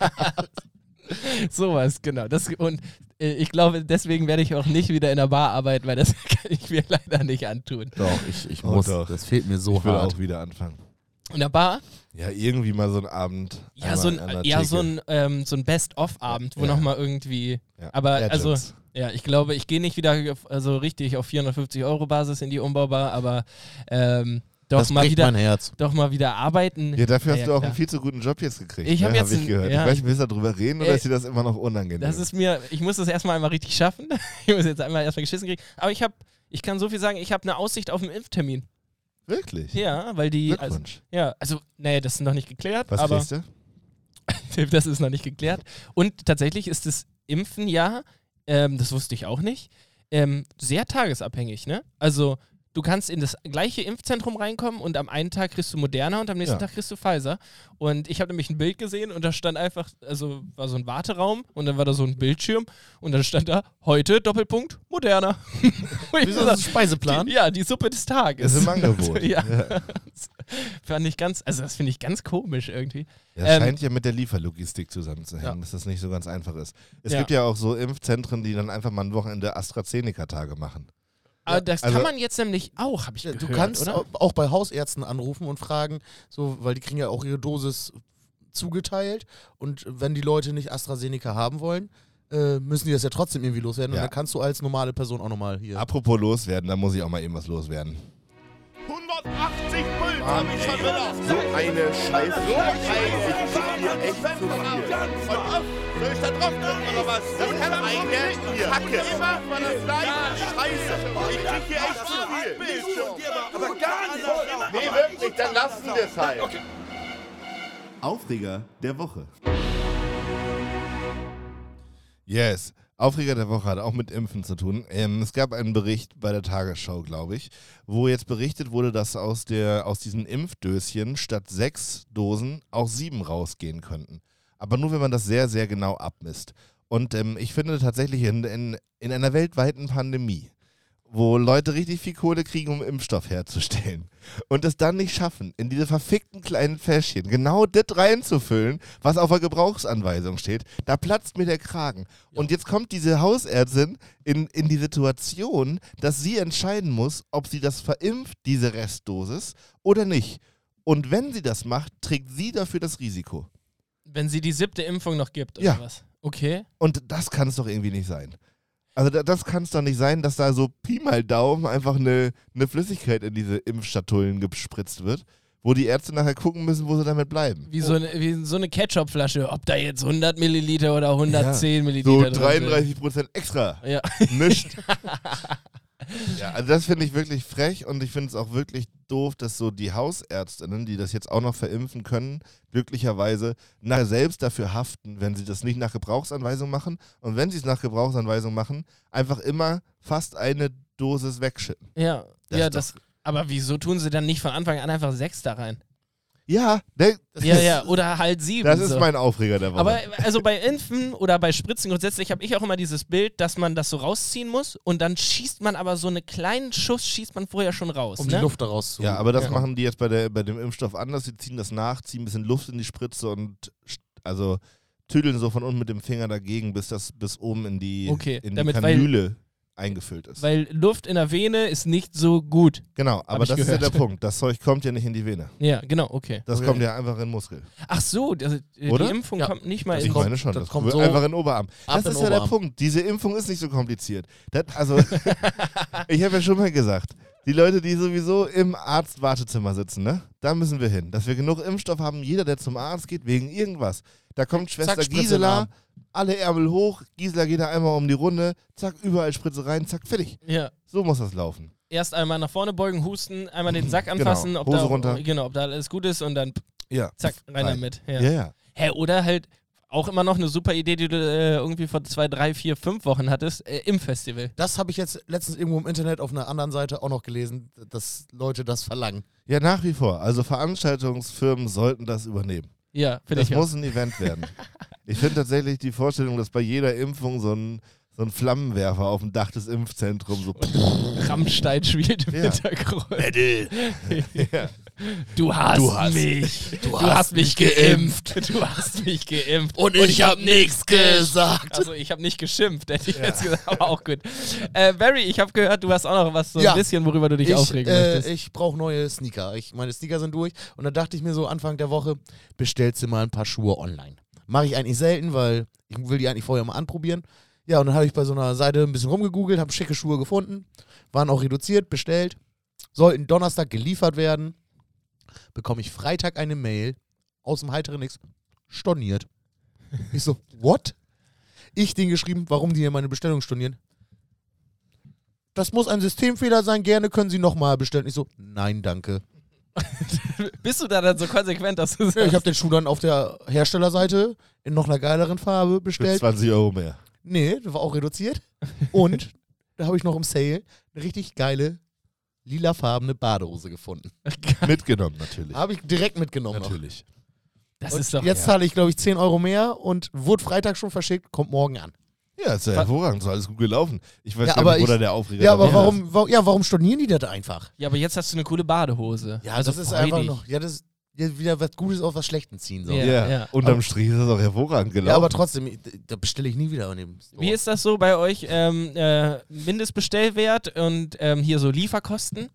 ja. Sowas, genau. Das, und äh, ich glaube, deswegen werde ich auch nicht wieder in der Bar arbeiten, weil das kann ich mir leider nicht antun. Doch, ich, ich muss. Doch. Das fehlt mir so ich hart. Ich will auch wieder anfangen. In der Bar? Ja, irgendwie mal so einen Abend. Ja, so ein, ja, so ein, ähm, so ein Best-of-Abend, wo ja. nochmal irgendwie. Ja. Aber Legends. Also, ja, ich glaube, ich gehe nicht wieder auf, also richtig auf vierhundertfünfzig Euro Basis in die Umbaubar, aber. Ähm, Doch, das mal wieder, mein Herz. Doch mal wieder arbeiten. Ja, dafür hast ja, du auch klar. einen viel zu guten Job jetzt gekriegt. Ich habe ne? jetzt hab ich gehört. Ja. Ich weiß nicht, willst du darüber reden Ey, oder ist dir das immer noch unangenehm? Das ist mir, ich muss das erstmal einmal richtig schaffen. Ich muss jetzt einmal erstmal geschissen kriegen. Aber ich habe, ich kann so viel sagen, ich habe eine Aussicht auf einen Impftermin. Wirklich? Ja, weil die. Also, ja, also, nee, das ist noch nicht geklärt. Was aber, kriegst du? Das ist noch nicht geklärt. Und tatsächlich ist das Impfen ja, ähm, das wusste ich auch nicht, ähm, sehr tagesabhängig, ne? Also. Du kannst in das gleiche Impfzentrum reinkommen und am einen Tag kriegst du Moderna und am nächsten ja. Tag kriegst du Pfizer. Und ich habe nämlich ein Bild gesehen und da stand einfach, also war so ein Warteraum und dann war da so ein Bildschirm und dann stand da, heute, Doppelpunkt, Moderna. Wieso ist das ein Speiseplan? Die, ja, die Suppe des Tages. Das ist im Angebot. ja. Ja. Fand ich ganz, also das finde ich ganz komisch irgendwie. Das ähm, scheint ja mit der Lieferlogistik zusammenzuhängen, ja. dass das nicht so ganz einfach ist. Es ja. gibt ja auch so Impfzentren, die dann einfach mal ein Wochenende AstraZeneca-Tage machen. Aber das also, kann man jetzt nämlich auch, habe ich gehört, Du kannst oder? auch bei Hausärzten anrufen und fragen, so, weil die kriegen ja auch ihre Dosis zugeteilt und wenn die Leute nicht AstraZeneca haben wollen, äh, müssen die das ja trotzdem irgendwie loswerden ja. und dann kannst du als normale Person auch nochmal hier... Apropos loswerden, da muss ich auch mal eben was loswerden. hundertachtzig Pult habe ich schon wieder. So eine Scheiße. So eine Scheiße. Ich bin hier echt da drauf oder was? Das kann eine hier. Hacke. Immer war das gleiche Scheiße. Ich krieg hier echt zu viel. Aber gar nicht. Nee, wirklich, dann lassen wir es halt. Aufreger der Woche. Yes. Aufreger der Woche hat auch mit Impfen zu tun. Ähm, es gab einen Bericht bei der Tagesschau, glaube ich, wo jetzt berichtet wurde, dass aus, der, aus diesen Impfdöschen statt sechs Dosen auch sieben rausgehen könnten. Aber nur, wenn man das sehr, sehr genau abmisst. Und ähm, ich finde tatsächlich in, in, in einer weltweiten Pandemie, wo Leute richtig viel Kohle kriegen, um Impfstoff herzustellen und es dann nicht schaffen, in diese verfickten kleinen Fläschchen genau das reinzufüllen, was auf der Gebrauchsanweisung steht, da platzt mir der Kragen. Ja. Und jetzt kommt diese Hausärztin in, in die Situation, dass sie entscheiden muss, ob sie das verimpft, diese Restdosis, oder nicht. Und wenn sie das macht, trägt sie dafür das Risiko. Wenn sie die siebte Impfung noch gibt oder ja. was? Okay. Und das kann es doch irgendwie nicht sein. Also das kann es doch nicht sein, dass da so Pi mal Daumen einfach eine, eine Flüssigkeit in diese Impfschatullen gespritzt wird, wo die Ärzte nachher gucken müssen, wo sie damit bleiben. Wie, oh. so, eine, wie so eine Ketchupflasche, ob da jetzt hundert Milliliter oder hundertzehn ja. Milliliter so drin sind. So dreiunddreißig Prozent extra. Ja. Nicht. Ja, also das finde ich wirklich frech und ich finde es auch wirklich doof, dass so die Hausärztinnen, die das jetzt auch noch verimpfen können, glücklicherweise nachher selbst dafür haften, wenn sie das nicht nach Gebrauchsanweisung machen und wenn sie es nach Gebrauchsanweisung machen, einfach immer fast eine Dosis wegschütten. Ja, das ja, das. Aber wieso tun sie dann nicht von Anfang an einfach sechs da rein? Ja, ne, ja, ja, oder halt sieben. Das so. Ist mein Aufreger der Woche. Aber also bei Impfen oder bei Spritzen grundsätzlich habe ich auch immer dieses Bild, dass man das so rausziehen muss und dann schießt man aber so einen kleinen Schuss, schießt man vorher schon raus. Um ne? die Luft da rauszuholen. Ja, aber das ja. machen die jetzt bei, der, bei dem Impfstoff anders. Sie ziehen das nach, ziehen ein bisschen Luft in die Spritze und also tüdeln so von unten mit dem Finger dagegen, bis das bis oben in die, okay, in die Kanüle eingefüllt ist. Weil Luft in der Vene ist nicht so gut. Genau, aber das ist ja der Punkt. Das Zeug kommt ja nicht in die Vene. Ja, genau, okay. Das okay. kommt ja einfach in den Muskel. Ach so, also die Oder? Impfung ja. kommt nicht mal das in den Muskel. Ich meine schon, das, das kommt so einfach in den Oberarm. Das ist ja Oberarm. Der Punkt. Diese Impfung ist nicht so kompliziert. Das, also, ich habe ja schon mal gesagt, die Leute, die sowieso im Arzt-Wartezimmer sitzen, ne? Da müssen wir hin. Dass wir genug Impfstoff haben, jeder, der zum Arzt geht, wegen irgendwas. Da kommt Schwester zack, Gisela, alle Ärmel hoch, Gisela geht da einmal um die Runde, zack, überall Spritze rein, zack, fertig. Ja. So muss das laufen. Erst einmal nach vorne beugen, husten, einmal den Sack anfassen, genau. ob, Hose da, runter. Genau, ob da alles gut ist und dann ja. zack, rein Nein. damit. Ja. Ja, ja. Hä, oder halt auch immer noch eine super Idee, die du äh, irgendwie vor zwei, drei, vier, fünf Wochen hattest, äh, im Festival. Das habe ich jetzt letztens irgendwo im Internet auf einer anderen Seite auch noch gelesen, dass Leute das verlangen. Ja, nach wie vor. Also Veranstaltungsfirmen sollten das übernehmen. Ja, finde ich. Das muss ein Event werden. Ich finde tatsächlich die Vorstellung, dass bei jeder Impfung so ein, so ein Flammenwerfer auf dem Dach des Zentrums so. Rammstein spielt im ja. Hintergrund. Ja. Du hast, du hast mich. Du, du hast, hast mich geimpft. geimpft. Du hast mich geimpft. Und, Und ich, ich habe nichts gesagt. Also, ich habe nicht geschimpft, hätte ich ja. jetzt gesagt, aber auch gut. Äh, Barry, ich habe gehört, du hast auch noch was so ja. ein bisschen, worüber du dich ich, aufregen äh, möchtest. Ich brauche neue Sneaker. Ich, meine Sneaker sind durch. Und dann dachte ich mir so Anfang der Woche, bestellst du mal ein paar Schuhe online. Mache ich eigentlich selten, weil ich will die eigentlich vorher mal anprobieren. Ja, und dann habe ich bei so einer Seite ein bisschen rumgegoogelt, habe schicke Schuhe gefunden, waren auch reduziert, bestellt, sollten Donnerstag geliefert werden. Bekomme ich Freitag eine Mail aus dem heiteren Nix, storniert. Ich so, what? Ich denen geschrieben, warum die hier meine Bestellung stornieren. Das muss ein Systemfehler sein, gerne können sie nochmal bestellen. Ich so, nein, danke. Bist du da dann so konsequent, dass du sagst? Ja, ich habe den Schuh dann auf der Herstellerseite in noch einer geileren Farbe bestellt. Für zwanzig Euro mehr. Nee, das war auch reduziert. Und da habe ich noch im Sale eine richtig geile lilafarbene Badehose gefunden. Mitgenommen natürlich. Habe ich direkt mitgenommen. Natürlich. Das ist doch, jetzt ja. zahle ich, glaube ich, zehn Euro mehr und wurde Freitag schon verschickt, kommt morgen an. Ja, ist ja hervorragend, so alles gut gelaufen. Ich weiß ja, gar nicht, wo da der Aufreger ja, aber warum, wa- ja, warum stornieren die das einfach? Ja, aber jetzt hast du eine coole Badehose. Ja, also das ist freudig. Einfach noch, ja, das ja, wieder was Gutes auf was Schlechtem ziehen. So. Yeah, ja, ja. Unterm Strich ist das auch hervorragend gelaufen. Ja, aber trotzdem, da bestelle ich nie wieder an dem Store. Wie ist das so bei euch? Ähm, äh, Mindestbestellwert und ähm, hier so Lieferkosten?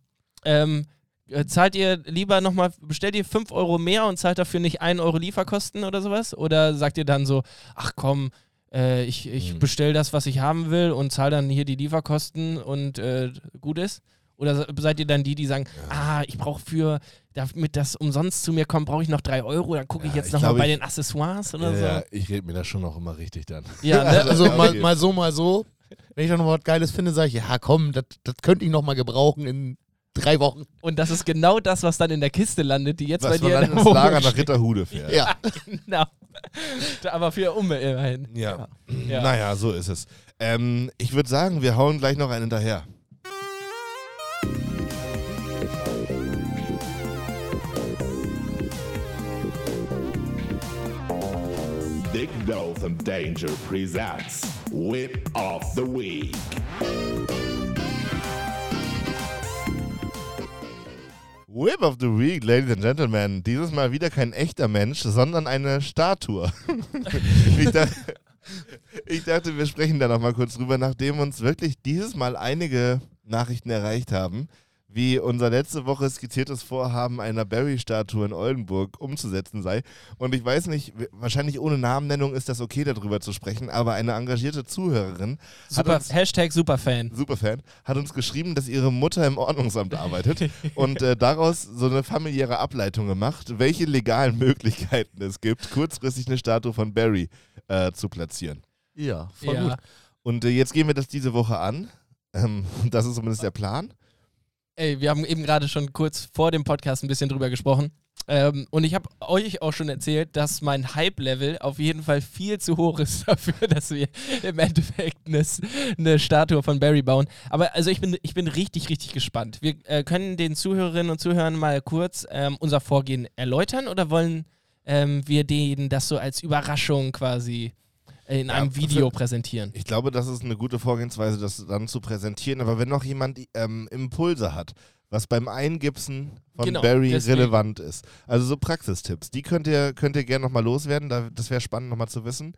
Ähm, äh, zahlt ihr lieber nochmal, bestellt ihr fünf Euro mehr und zahlt dafür nicht ein Euro Lieferkosten oder sowas? Oder sagt ihr dann so, ach komm, äh, ich, ich hm. bestelle das, was ich haben will und zahle dann hier die Lieferkosten und äh, gut ist? Oder seid ihr dann die, die sagen, ja. ah, ich brauche für, damit das umsonst zu mir kommt, brauche ich noch drei Euro, dann gucke ja, ich jetzt nochmal bei den Accessoires oder ja, so. Ja, ich rede mir das schon noch immer richtig dann. Ja, ne? Also mal, mal so, mal so. Wenn ich dann noch was Geiles finde, sage ich, ja komm, das könnte ich nochmal gebrauchen in drei Wochen. Und das ist genau das, was dann in der Kiste landet, die jetzt was bei dir in der Wohnung Lager nach Ritterhude fährt. Ja, genau. Aber für Umme immerhin. Ja. ja, naja, so ist es. Ähm, ich würde sagen, wir hauen gleich noch einen hinterher. Dick Dose of Danger presents Whip of the Week. Whip of the Week, Ladies and Gentlemen. Dieses Mal wieder kein echter Mensch, sondern eine Statue. ich, dachte, ich dachte, wir sprechen da noch mal kurz drüber, nachdem uns wirklich dieses Mal einige Nachrichten erreicht haben, wie unser letzte Woche skizziertes Vorhaben einer Barry-Statue in Oldenburg umzusetzen sei. Und ich weiß nicht, wahrscheinlich ohne Namennennung ist das okay, darüber zu sprechen, aber eine engagierte Zuhörerin, Super, hat uns, Hashtag Superfan. Superfan, hat uns geschrieben, dass ihre Mutter im Ordnungsamt arbeitet und äh, daraus so eine familiäre Ableitung gemacht, welche legalen Möglichkeiten es gibt, kurzfristig eine Statue von Barry äh, zu platzieren. Ja, voll ja. gut. Und äh, jetzt gehen wir das diese Woche an. Ähm, das ist zumindest der Plan. Ey, wir haben eben gerade schon kurz vor dem Podcast ein bisschen drüber gesprochen. Ähm, und ich habe euch auch schon erzählt, dass mein Hype-Level auf jeden Fall viel zu hoch ist dafür, dass wir im Endeffekt eine, eine Statue von Barry bauen. Aber also ich bin, ich bin richtig, richtig gespannt. Wir äh, können den Zuhörerinnen und Zuhörern mal kurz ähm, unser Vorgehen erläutern, oder wollen ähm, wir denen das so als Überraschung quasi in einem ja, Video präsentieren? Ich glaube, das ist eine gute Vorgehensweise, das dann zu präsentieren. Aber wenn noch jemand ähm, Impulse hat, was beim Eingipsen von genau, Barry deswegen. relevant ist. Also so Praxistipps, die könnt ihr, könnt ihr gerne nochmal loswerden. Das wäre spannend nochmal zu wissen.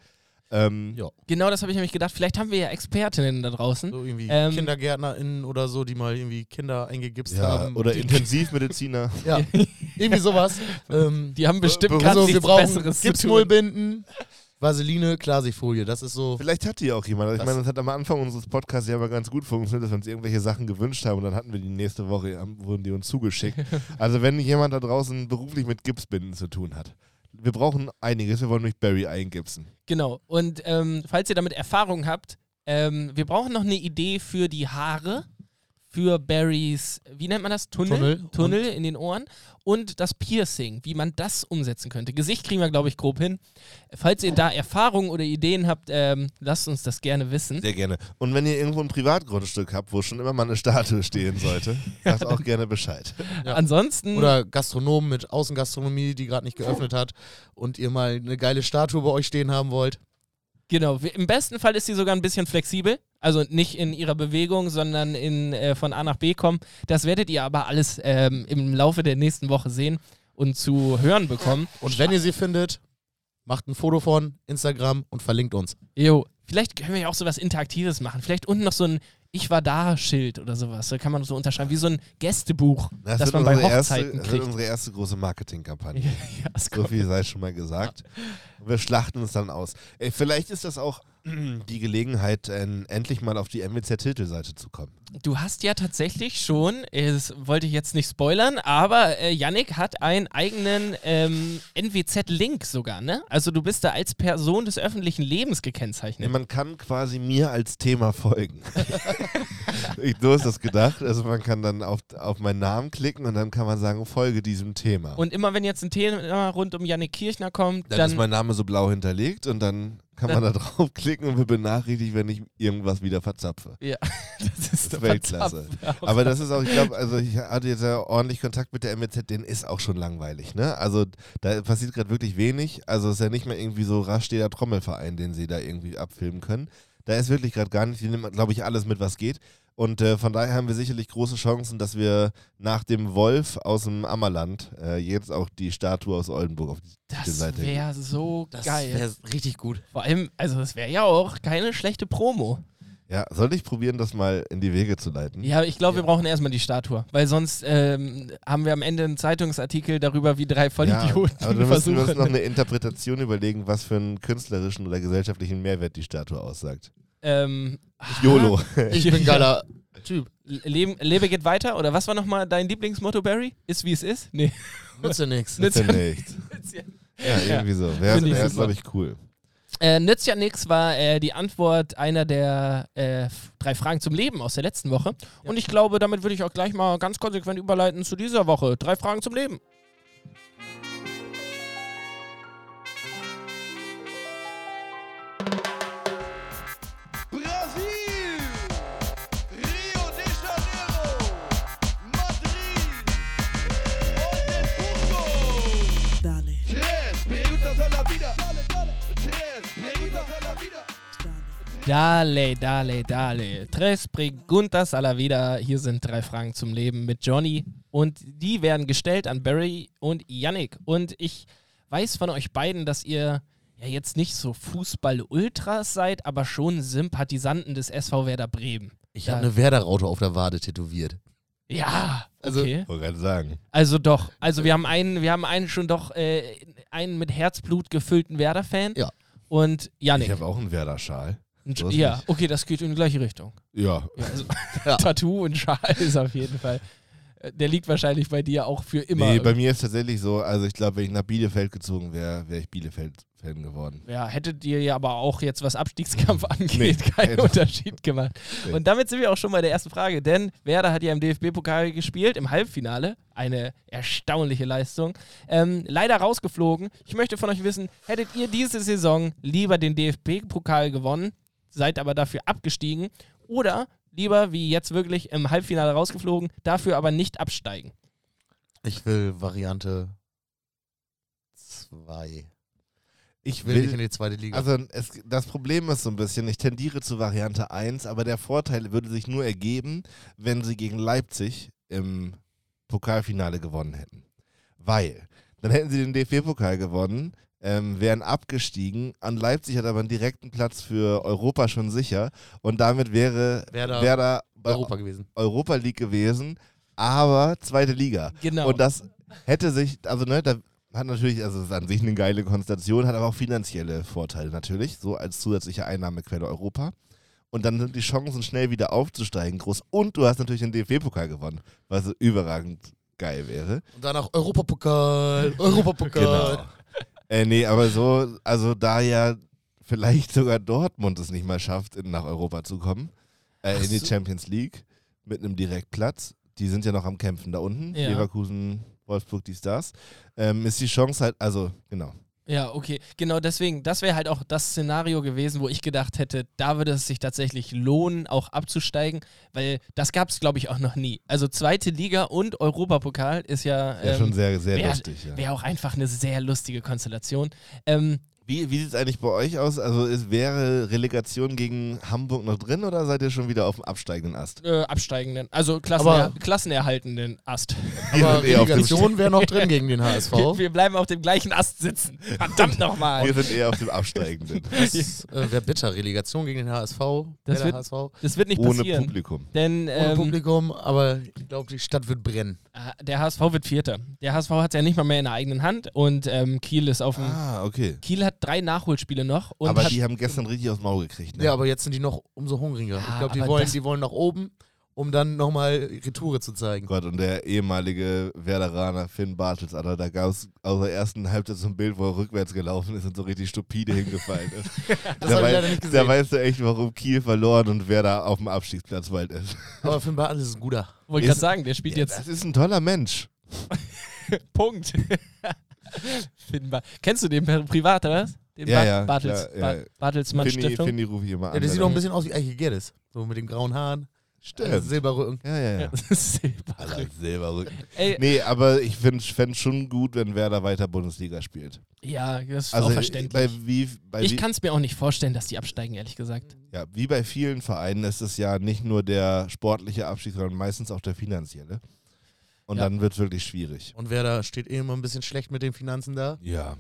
Ähm, ja. Genau, das habe ich nämlich gedacht. Vielleicht haben wir ja Expertinnen da draußen. So irgendwie ähm, KindergärtnerInnen oder so, die mal irgendwie Kinder eingegipst ja, haben. Oder Intensivmediziner. ja, irgendwie sowas. Ähm, die haben bestimmt gerade nichts Besseres zu tun. Gipsmullbinden. Vaseline, Klarsichfolie, das ist so... Vielleicht hat die auch jemand. Ich meine, das hat am Anfang unseres Podcasts ja aber ganz gut funktioniert, dass wir uns irgendwelche Sachen gewünscht haben und dann hatten wir die nächste Woche, wurden die uns zugeschickt. Also wenn jemand da draußen beruflich mit Gipsbinden zu tun hat, wir brauchen einiges, wir wollen nämlich Barry eingipsen. Genau, und ähm, falls ihr damit Erfahrung habt, ähm, wir brauchen noch eine Idee für die Haare, für Barrys, wie nennt man das? Tunnel? Tunnel, Tunnel in den Ohren. Und das Piercing, wie man das umsetzen könnte. Gesicht kriegen wir, glaube ich, grob hin. Falls ihr da Erfahrungen oder Ideen habt, ähm, lasst uns das gerne wissen. Sehr gerne. Und wenn ihr irgendwo ein Privatgrundstück habt, wo schon immer mal eine Statue stehen sollte, sagt auch gerne Bescheid. Ja. Ansonsten... Oder Gastronomen mit Außengastronomie, die gerade nicht geöffnet hat und ihr mal eine geile Statue bei euch stehen haben wollt. Genau, im besten Fall ist sie sogar ein bisschen flexibel, also nicht in ihrer Bewegung, sondern in, äh, von A nach B kommen. Das werdet ihr aber alles ähm, im Laufe der nächsten Woche sehen und zu hören bekommen. Und wenn ihr sie findet, macht ein Foto von Instagram und verlinkt uns. Jo, vielleicht können wir ja auch sowas Interaktives machen, vielleicht unten noch so ein Ich-war-da-Schild oder sowas, da kann man so unterschreiben, wie so ein Gästebuch, das, das man bei Hochzeiten erste, kriegt. Das wird unsere erste große Marketingkampagne. ja, so viel sei schon mal gesagt. Ja. Wir schlachten uns dann aus. Ey, vielleicht ist das auch die Gelegenheit, äh, endlich mal auf die M W Z-Titelseite zu kommen. Du hast ja tatsächlich schon, das wollte ich jetzt nicht spoilern, aber äh, Yannick hat einen eigenen ähm, N W Z-Link sogar, ne? Also du bist da als Person des öffentlichen Lebens gekennzeichnet. Nee, man kann quasi mir als Thema folgen. ich, so ist das gedacht. Also man kann dann auf, auf meinen Namen klicken und dann kann man sagen, folge diesem Thema. Und immer wenn jetzt ein Thema rund um Yannick Kirchner kommt, dann... Dann ist mein Name so blau hinterlegt und dann... Kann man da draufklicken und wird benachrichtigt, wenn ich irgendwas wieder verzapfe. Ja, das ist das Weltklasse. Aber das ist auch, ich glaube, also ich hatte jetzt ja ordentlich Kontakt mit der M W Z, den ist auch schon langweilig, ne? Also da passiert gerade wirklich wenig. Also ist ja nicht mehr irgendwie so rasch der Trommelverein, den sie da irgendwie abfilmen können. Da ist wirklich gerade gar nicht, die nehmen, glaube ich, alles mit, was geht. Und äh, von daher haben wir sicherlich große Chancen, dass wir nach dem Wolf aus dem Ammerland äh, jetzt auch die Statue aus Oldenburg auf die das Seite gehen. Das wäre so das geil. Das wäre richtig gut. Vor allem, also das wäre ja auch keine schlechte Promo. Ja, soll ich probieren, das mal in die Wege zu leiten? Ja, ich glaube, ja. wir brauchen erstmal die Statue, weil sonst ähm, haben wir am Ende einen Zeitungsartikel darüber, wie drei Vollidioten ja, aber wir versuchen. Wir müssen uns noch eine Interpretation überlegen, was für einen künstlerischen oder gesellschaftlichen Mehrwert die Statue aussagt. Ähm, YOLO. Ich bin geiler Typ. Leben, Lebe geht weiter, oder was war nochmal dein Lieblingsmotto, Barry? Ist wie es ist? Nee. Nützt ja nichts. Nützt ja nichts. Ja, irgendwie so. Wäre, ja, glaube ich, cool. Äh, Nützt ja nichts war äh, die Antwort einer der äh, drei Fragen zum Leben aus der letzten Woche. Ja. Und ich glaube, damit würde ich auch gleich mal ganz konsequent überleiten zu dieser Woche. Drei Fragen zum Leben. Dale, dale, dale. Tres preguntas a la vida. Hier sind drei Fragen zum Leben mit Johnny, Und die werden gestellt an Barry und Yannick. Und ich weiß von euch beiden, dass ihr ja jetzt nicht so Fußball-Ultras seid, aber schon Sympathisanten des S V Werder Bremen. Ich ja. habe eine Werder-Raute auf der Wade tätowiert. Ja, okay. Also, wollte sagen. Also doch, also wir haben einen, wir haben einen schon doch, äh, einen mit Herzblut gefüllten Werder-Fan. Ja. Und Yannick. Ich habe auch einen Werder-Schal. So ja, nicht. Okay, das geht in die gleiche Richtung. Ja. ja, also ja. Tattoo und Schal ist auf jeden Fall. Der liegt wahrscheinlich bei dir auch für immer. Nee, bei mir ist tatsächlich so, also ich glaube, wenn ich nach Bielefeld gezogen wäre, wäre ich Bielefeld-Fan geworden. Ja, hättet ihr ja aber auch jetzt, was Abstiegskampf angeht, nee, keinen Unterschied gemacht. Nee. Und damit sind wir auch schon bei der ersten Frage, denn Werder hat ja im D F B-Pokal gespielt, im Halbfinale. Eine erstaunliche Leistung. Ähm, leider rausgeflogen. Ich möchte von euch wissen, hättet ihr diese Saison lieber den D F B-Pokal gewonnen, seid aber dafür abgestiegen, oder lieber, wie jetzt wirklich, im Halbfinale rausgeflogen, dafür aber nicht absteigen? Ich will Variante zwei. Ich will, will nicht in die zweite Liga. Also es, das Problem ist so ein bisschen, ich tendiere zu Variante eins, aber der Vorteil würde sich nur ergeben, wenn sie gegen Leipzig im Pokalfinale gewonnen hätten. Weil, dann hätten sie den D F B-Pokal gewonnen, Ähm, wären abgestiegen. An Leipzig hat aber einen direkten Platz für Europa schon sicher. Und damit wäre Werder, Werder bei Europa gewesen. Europa League gewesen, aber zweite Liga. Genau. Und das hätte sich, also ne, da hat natürlich, also ist an sich eine geile Konstellation, hat aber auch finanzielle Vorteile natürlich, so als zusätzliche Einnahmequelle Europa. Und dann sind die Chancen, schnell wieder aufzusteigen, groß. Und du hast natürlich den D F B-Pokal gewonnen, was so überragend geil wäre. Und danach Europapokal, Europapokal. Genau. Äh, nee, aber so, also da ja vielleicht sogar Dortmund es nicht mal schafft, in, nach Europa zu kommen, äh, in die so. Champions League mit einem Direktplatz, die sind ja noch am Kämpfen da unten, ja. Leverkusen, Wolfsburg, die Stars, ähm, ist die Chance halt, also genau. Ja, okay, genau deswegen, das wäre halt auch das Szenario gewesen, wo ich gedacht hätte, da würde es sich tatsächlich lohnen, auch abzusteigen, weil das gab es, glaube ich, auch noch nie. Also zweite Liga und Europapokal ist ja... Ähm, ja, schon sehr, sehr wär, lustig. Ja. Wäre auch einfach eine sehr lustige Konstellation. Ähm, wie wie sieht es eigentlich bei euch aus? Also ist, wäre Relegation gegen Hamburg noch drin oder seid ihr schon wieder auf dem absteigenden Ast? Äh, absteigenden, also Klassener- klassenerhaltenden Ast. Aber Relegation wäre noch drin gegen den H S V. Wir, wir bleiben auf dem gleichen Ast sitzen. Verdammt nochmal. Wir sind eher auf dem absteigenden. Das äh, wäre bitter, Relegation gegen den H S V. Das, wird, H S V. Das wird nicht passieren. Ohne Publikum. Denn, ähm, Ohne Publikum, aber ich glaube, die Stadt wird brennen. Der H S V wird Vierter. Der H S V hat es ja nicht mal mehr in der eigenen Hand und ähm, Kiel ist auf dem... Ah, okay. Kiel hat drei Nachholspiele noch. Und aber die haben gestern richtig aufs Maul gekriegt. Ne? Ja, aber jetzt sind die noch umso hungriger. Ja, ich glaube, die wollen, die wollen nach oben, um dann nochmal Retoure zu zeigen. Gott, und der ehemalige Werderaner Finn Bartels, Alter, da gab es aus der ersten Halbzeit so ein Bild, wo er rückwärts gelaufen ist und so richtig stupide hingefallen ist. Das da habe ich leider nicht gesehen. Da weißt du echt, warum Kiel verloren und Werder auf dem Abstiegsplatz bald ist. Aber Finn Bartels ist ein guter. Wollte ich gerade sagen, der spielt ja, jetzt... Das ist ein toller Mensch. Punkt. Bar- Kennst du den privat, oder was? Den ja, Bar- ja, Bartels, klar, Bar- ja. Bartelsmann-Stiftung? Finny, Finny rufe ich immer an. Ja, der sieht doch ein bisschen aus wie Eiche Gerdes. So mit dem grauen Haaren. Stimmt. Also Silberrücken. Ja, ja, ja. Silberrücken. Silberrücken. Ey. Nee, aber ich fände es schon gut, wenn Werder weiter Bundesliga spielt. Ja, das ist also auch verständlich. Bei, wie, bei ich kann es mir auch nicht vorstellen, dass die absteigen, ehrlich gesagt. Ja, wie bei vielen Vereinen ist es ja nicht nur der sportliche Abstieg, sondern meistens auch der finanzielle. Und ja. dann wird es wirklich schwierig. Und Werder steht eh immer ein bisschen schlecht mit den Finanzen da. Ja.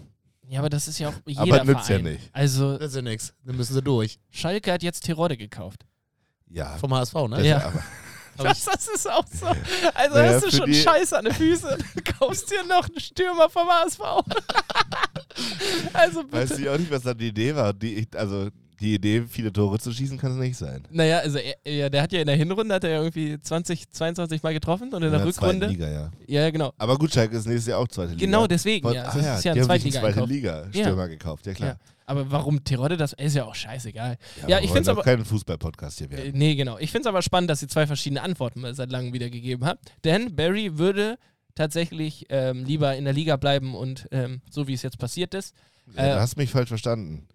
Ja, aber das ist ja auch jeder Verein. Aber nützt Verein. ja nicht. Also das ist ja nichts. Dann müssen sie durch. Schalke hat jetzt Terodde gekauft. Ja. Vom H S V, ne? Ja. Aber das, das ist auch so. Also naja, hast du schon Scheiße an den Füßen und kaufst dir noch einen Stürmer vom H S V. Also bitte. Weißt du auch nicht, was da die Idee war? Die ich, also... Die Idee, viele Tore zu schießen, kann es nicht sein. Naja, also er, er, der hat ja in der Hinrunde hat er ja irgendwie zwanzig, zweiundzwanzig Mal getroffen und in, in der, der Rückrunde. Zweiten Liga, ja. Ja, genau. Aber gut, Schalke ist nächstes Jahr auch zweite Liga. Genau, deswegen. Von, ja, also ja, ist ja ein zweite Liga-Stürmer ja. gekauft, ja klar. Ja. Aber warum Terodde, das ist ja auch scheißegal. Ja, ja, aber ich finde es kein Fußball-Podcast hier werden. Nee, genau. Ich finde es aber spannend, dass ihr zwei verschiedene Antworten seit langem wieder gegeben habt. Denn Barry würde tatsächlich ähm, lieber in der Liga bleiben und ähm, so wie es jetzt passiert ist. Ja, äh, du hast mich falsch verstanden.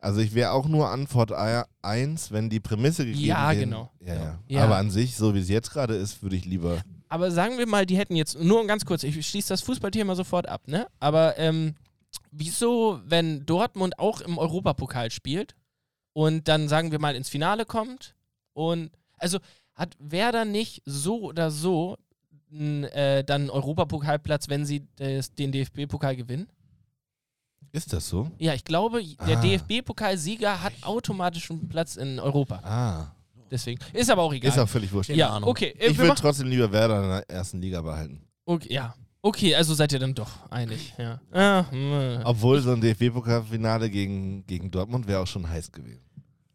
Also ich wäre auch nur Antwort eins, wenn die Prämisse gegeben ja, wäre. Genau. Ja, ja, ja. Aber an sich, so wie es jetzt gerade ist, würde ich lieber... Aber sagen wir mal, die hätten jetzt, nur ganz kurz, ich schließe das Fußballthema sofort ab, ne? Aber ähm, wieso, wenn Dortmund auch im Europapokal spielt und dann, sagen wir mal, ins Finale kommt und... Also hat Werder nicht so oder so äh, dann Europapokalplatz, wenn sie des, den D F B-Pokal gewinnen. Ist das so? Ja, ich glaube, der ah. D F B-Pokalsieger hat automatisch einen Platz in Europa. Ah. Deswegen. Ist aber auch egal. Ist auch völlig wurscht. Ja, Ahnung. Okay. Äh, ich würde trotzdem lieber Werder in der ersten Liga behalten. Okay, ja. Okay, also seid ihr dann doch einig. Ja. Ah, Obwohl so ein D F B-Pokalfinale gegen, gegen Dortmund wäre auch schon heiß gewesen.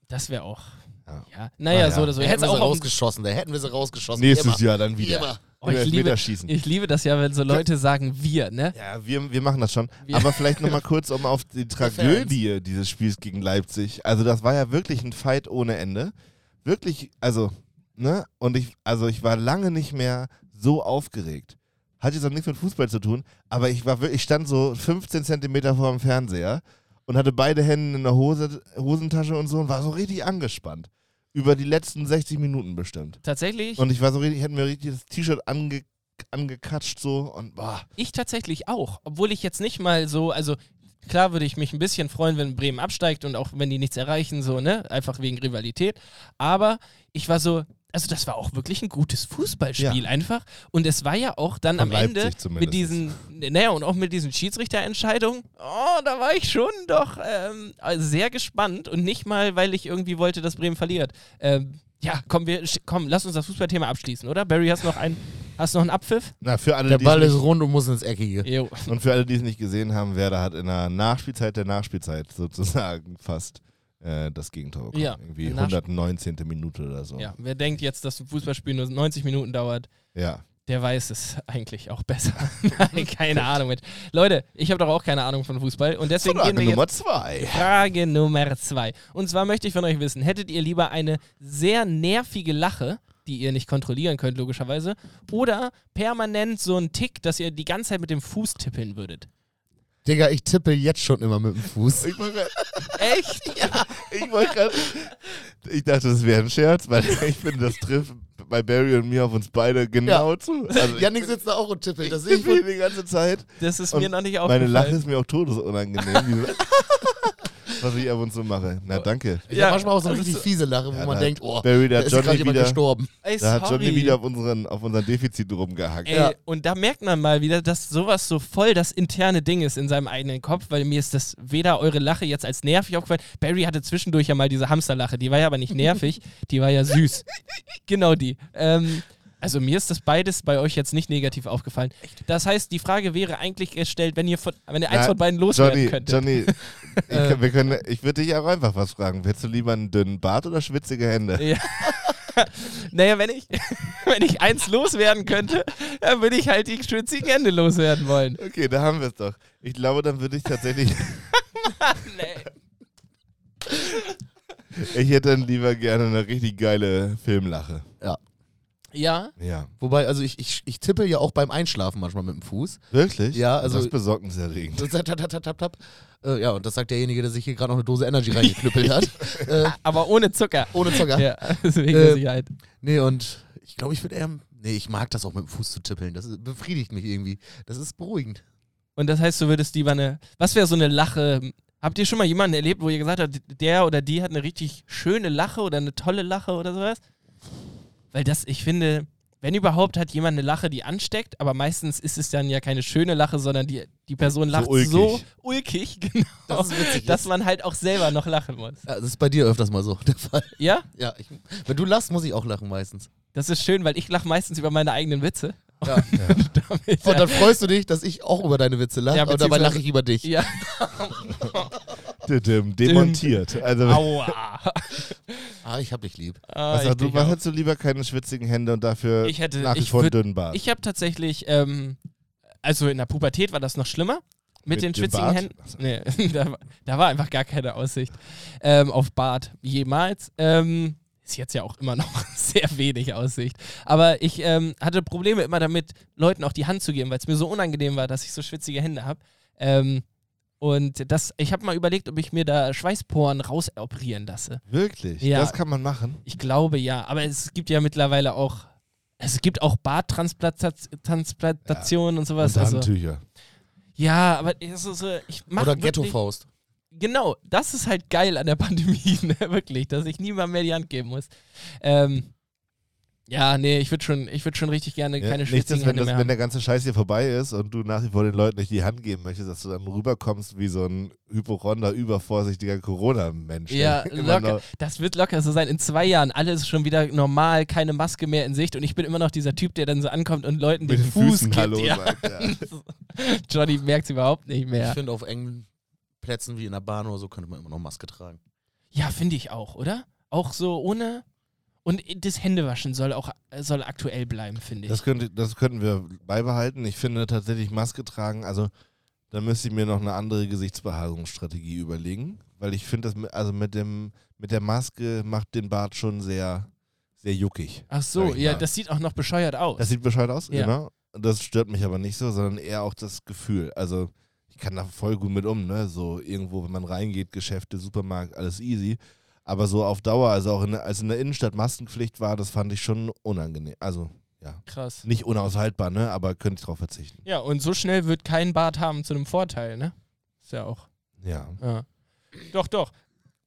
Das wäre auch. Ja. Ja. Naja, ah, ja. so oder so. Da hätten wir sie rausgeschossen. Da hätten wir sie rausgeschossen. Nächstes Jahr dann wieder. Immer. Oh, ich, liebe, ich liebe das ja, wenn so Leute sagen, wir, ne? Ja, wir, wir machen das schon. Wir. Aber vielleicht nochmal kurz um auf die Tragödie dieses Spiels gegen Leipzig. Also das war ja wirklich ein Fight ohne Ende. Wirklich, also, ne? Und ich, also ich war lange nicht mehr so aufgeregt. Hat jetzt auch nichts mit Fußball zu tun, aber ich war wirklich, ich stand so fünfzehn Zentimeter vor dem Fernseher und hatte beide Hände in der Hose, Hosentasche und so und war so richtig angespannt. Über die letzten sechzig Minuten bestimmt. Tatsächlich? Und ich war so richtig, hätte mir richtig das T-Shirt ange, angekatscht so und boah. Ich tatsächlich auch, obwohl ich jetzt nicht mal so, also klar würde ich mich ein bisschen freuen, wenn Bremen absteigt und auch wenn die nichts erreichen, so, ne, einfach wegen Rivalität, aber ich war so, also das war auch wirklich ein gutes Fußballspiel ja. einfach und es war ja auch dann Von am Leipzig Ende zumindest. Mit diesen, naja und auch mit diesen Schiedsrichterentscheidungen, oh, da war ich schon doch ähm, sehr gespannt und nicht mal, weil ich irgendwie wollte, dass Bremen verliert. Ähm, ja, komm, wir, komm, lass uns das Fußballthema abschließen, oder? Barry, hast noch einen, hast noch einen Abpfiff? Na, für alle, der Ball ist rund und muss ins Eckige. Jo. Und für alle, die es nicht gesehen haben, Werder hat in der Nachspielzeit der Nachspielzeit sozusagen fast... das Gegentor bekommen. Ja, irgendwie hundertneunzehnte Minute oder so. Ja, wer denkt jetzt, dass ein Fußballspiel nur neunzig Minuten dauert, ja. der weiß es eigentlich auch besser. Nein, keine Ahnung. Leute, ich habe doch auch keine Ahnung von Fußball und deswegen Frage gehen wir Nummer jetzt zwei. Frage Nummer zwei. Und zwar möchte ich von euch wissen, hättet ihr lieber eine sehr nervige Lache, die ihr nicht kontrollieren könnt, logischerweise, oder permanent so einen Tick, dass ihr die ganze Zeit mit dem Fuß tippeln würdet? Digga, ich tippe jetzt schon immer mit dem Fuß. Ich grad, echt? Ja. Ich wollte gerade. Ich dachte, das wäre ein Scherz, weil ich finde, das trifft bei Barry und mir auf uns beide genau ja. zu. Also Jannik sitzt da auch und tippelt. Das sehe ich die ganze Zeit. Das ist und mir noch nicht aufgefallen. Meine Lache ist mir auch todesunangenehm. Was ich ab und zu mache. Na, danke. Ich ja, habe manchmal auch so eine richtig fiese Lache, wo ja, man denkt, oh, Barry, da, da ist gerade jemand wieder, gestorben. Ey, da hat Johnny wieder auf unseren, auf unseren Defizit rumgehackt. Ey, ja. Und da merkt man mal wieder, dass sowas so voll das interne Ding ist in seinem eigenen Kopf, weil mir ist das weder eure Lache jetzt als nervig aufgefallen. Barry hatte zwischendurch ja mal diese Hamsterlache, die war ja aber nicht nervig, die war ja süß. Genau die. Ähm, also mir ist das beides bei euch jetzt nicht negativ aufgefallen. Das heißt, die Frage wäre eigentlich gestellt, wenn ihr, von, wenn ihr eins Na, von beiden loswerden könntet. Johnny, ich, wir können, ich würde dich auch einfach was fragen. Willst du lieber einen dünnen Bart oder schwitzige Hände? Ja. Naja, wenn ich, wenn ich eins loswerden könnte, dann würde ich halt die schwitzigen Hände loswerden wollen. Okay, da haben wir es doch. Ich glaube, dann würde ich tatsächlich... nee. Ich hätte dann lieber gerne eine richtig geile Filmlache. Ja. Ja. ja. Wobei, also ich, ich, ich tippe ja auch beim Einschlafen manchmal mit dem Fuß. Wirklich? Ja, also. Das ist besorgniserregend. Tap, tap, tap, tap, tap. Äh, ja, und das sagt derjenige, der sich hier gerade noch eine Dose Energy reingeknüppelt hat. Äh, Aber ohne Zucker. Ohne Zucker. Ja, deswegen äh, Sicherheit. Nee, und ich glaube, ich würde eher. Nee, ich mag das auch mit dem Fuß zu tippeln. Das ist, befriedigt mich irgendwie. Das ist beruhigend. Und das heißt, du würdest lieber eine. Was wäre so eine Lache? Habt ihr schon mal jemanden erlebt, wo ihr gesagt habt, der oder die hat eine richtig schöne Lache oder eine tolle Lache oder sowas? Weil das, ich finde, wenn überhaupt, hat jemand eine Lache, die ansteckt, aber meistens ist es dann ja keine schöne Lache, sondern die, die Person lacht so ulkig, so ulkig genau, das ist witzig, dass man halt auch selber noch lachen muss. Ja, das ist bei dir öfters mal so der Fall. Ja? Ja. Ich, wenn du lachst, muss ich auch lachen meistens. Das ist schön, weil ich lache meistens über meine eigenen Witze. Ja. Und, ja. Damit, und dann freust du dich, dass ich auch über deine Witze lache, ja, und dabei lache ich über dich. Ja. Demontiert. Also aua. Ah, ich hab dich lieb. Ah, was hast du, was hättest du lieber, keine schwitzigen Hände und dafür ich hätte, nach wie vor einen dünnen Bart? Ich habe tatsächlich, ähm, also in der Pubertät war das noch schlimmer. Mit, mit den schwitzigen Bart? Händen. So. Nee, da, da war einfach gar keine Aussicht ähm, auf Bart jemals. Ähm, ist jetzt ja auch immer noch sehr wenig Aussicht. Aber ich ähm, hatte Probleme immer damit, Leuten auch die Hand zu geben, weil es mir so unangenehm war, dass ich so schwitzige Hände habe. Ähm, Und das, ich habe mal überlegt, ob ich mir da Schweißporen rausoperieren lasse. Wirklich? Ja, das kann man machen? Ich glaube ja, aber es gibt ja mittlerweile auch, es gibt auch Barttransplantationen ja. und sowas. Und Handtücher. Also, ja, aber es ist, ich mach Oder Ghetto-Faust. Genau, das ist halt geil an der Pandemie, ne? Wirklich, dass ich niemandem mehr die Hand geben muss. Ähm, Ja, nee, ich würde schon, ich würd schon richtig gerne keine ja, schwitzigen Hände mehr haben. Wenn der ganze Scheiß hier vorbei ist und du nach wie vor den Leuten nicht die Hand geben möchtest, dass du dann rüberkommst wie so ein Hypochonder, übervorsichtiger Corona-Mensch. Ja, locker. Das wird locker so sein. In zwei Jahren, alles schon wieder normal, keine Maske mehr in Sicht und ich bin immer noch dieser Typ, der dann so ankommt und Leuten den, den Fuß kippt. Hallo ja. Sagt, ja. Johnny merkt es überhaupt nicht mehr. Ich finde, auf engen Plätzen wie in der Bahn oder so könnte man immer noch Maske tragen. Ja, finde ich auch, oder? Auch so ohne... Und das Händewaschen soll auch soll aktuell bleiben, finde ich. Das, könnte, das könnten wir beibehalten. Ich finde tatsächlich Maske tragen, also da müsste ich mir noch eine andere Gesichtsbehaarungsstrategie überlegen, weil ich finde, das also mit dem mit der Maske macht den Bart schon sehr, sehr juckig. Ach so, ja, das sieht auch noch bescheuert aus. Das sieht bescheuert aus, ja. Genau. Das stört mich aber nicht so, sondern eher auch das Gefühl. Also ich kann da voll gut mit um, ne? So irgendwo, wenn man reingeht, Geschäfte, Supermarkt, alles easy. Aber so auf Dauer, also auch in, als in der Innenstadt Maskenpflicht war, das fand ich schon unangenehm. Also, ja. Krass. Nicht unaushaltbar, ne? Aber könnte ich drauf verzichten. Ja, und so schnell wird kein Bart haben zu einem Vorteil, ne? Ist ja auch. Ja. ja. Doch, doch.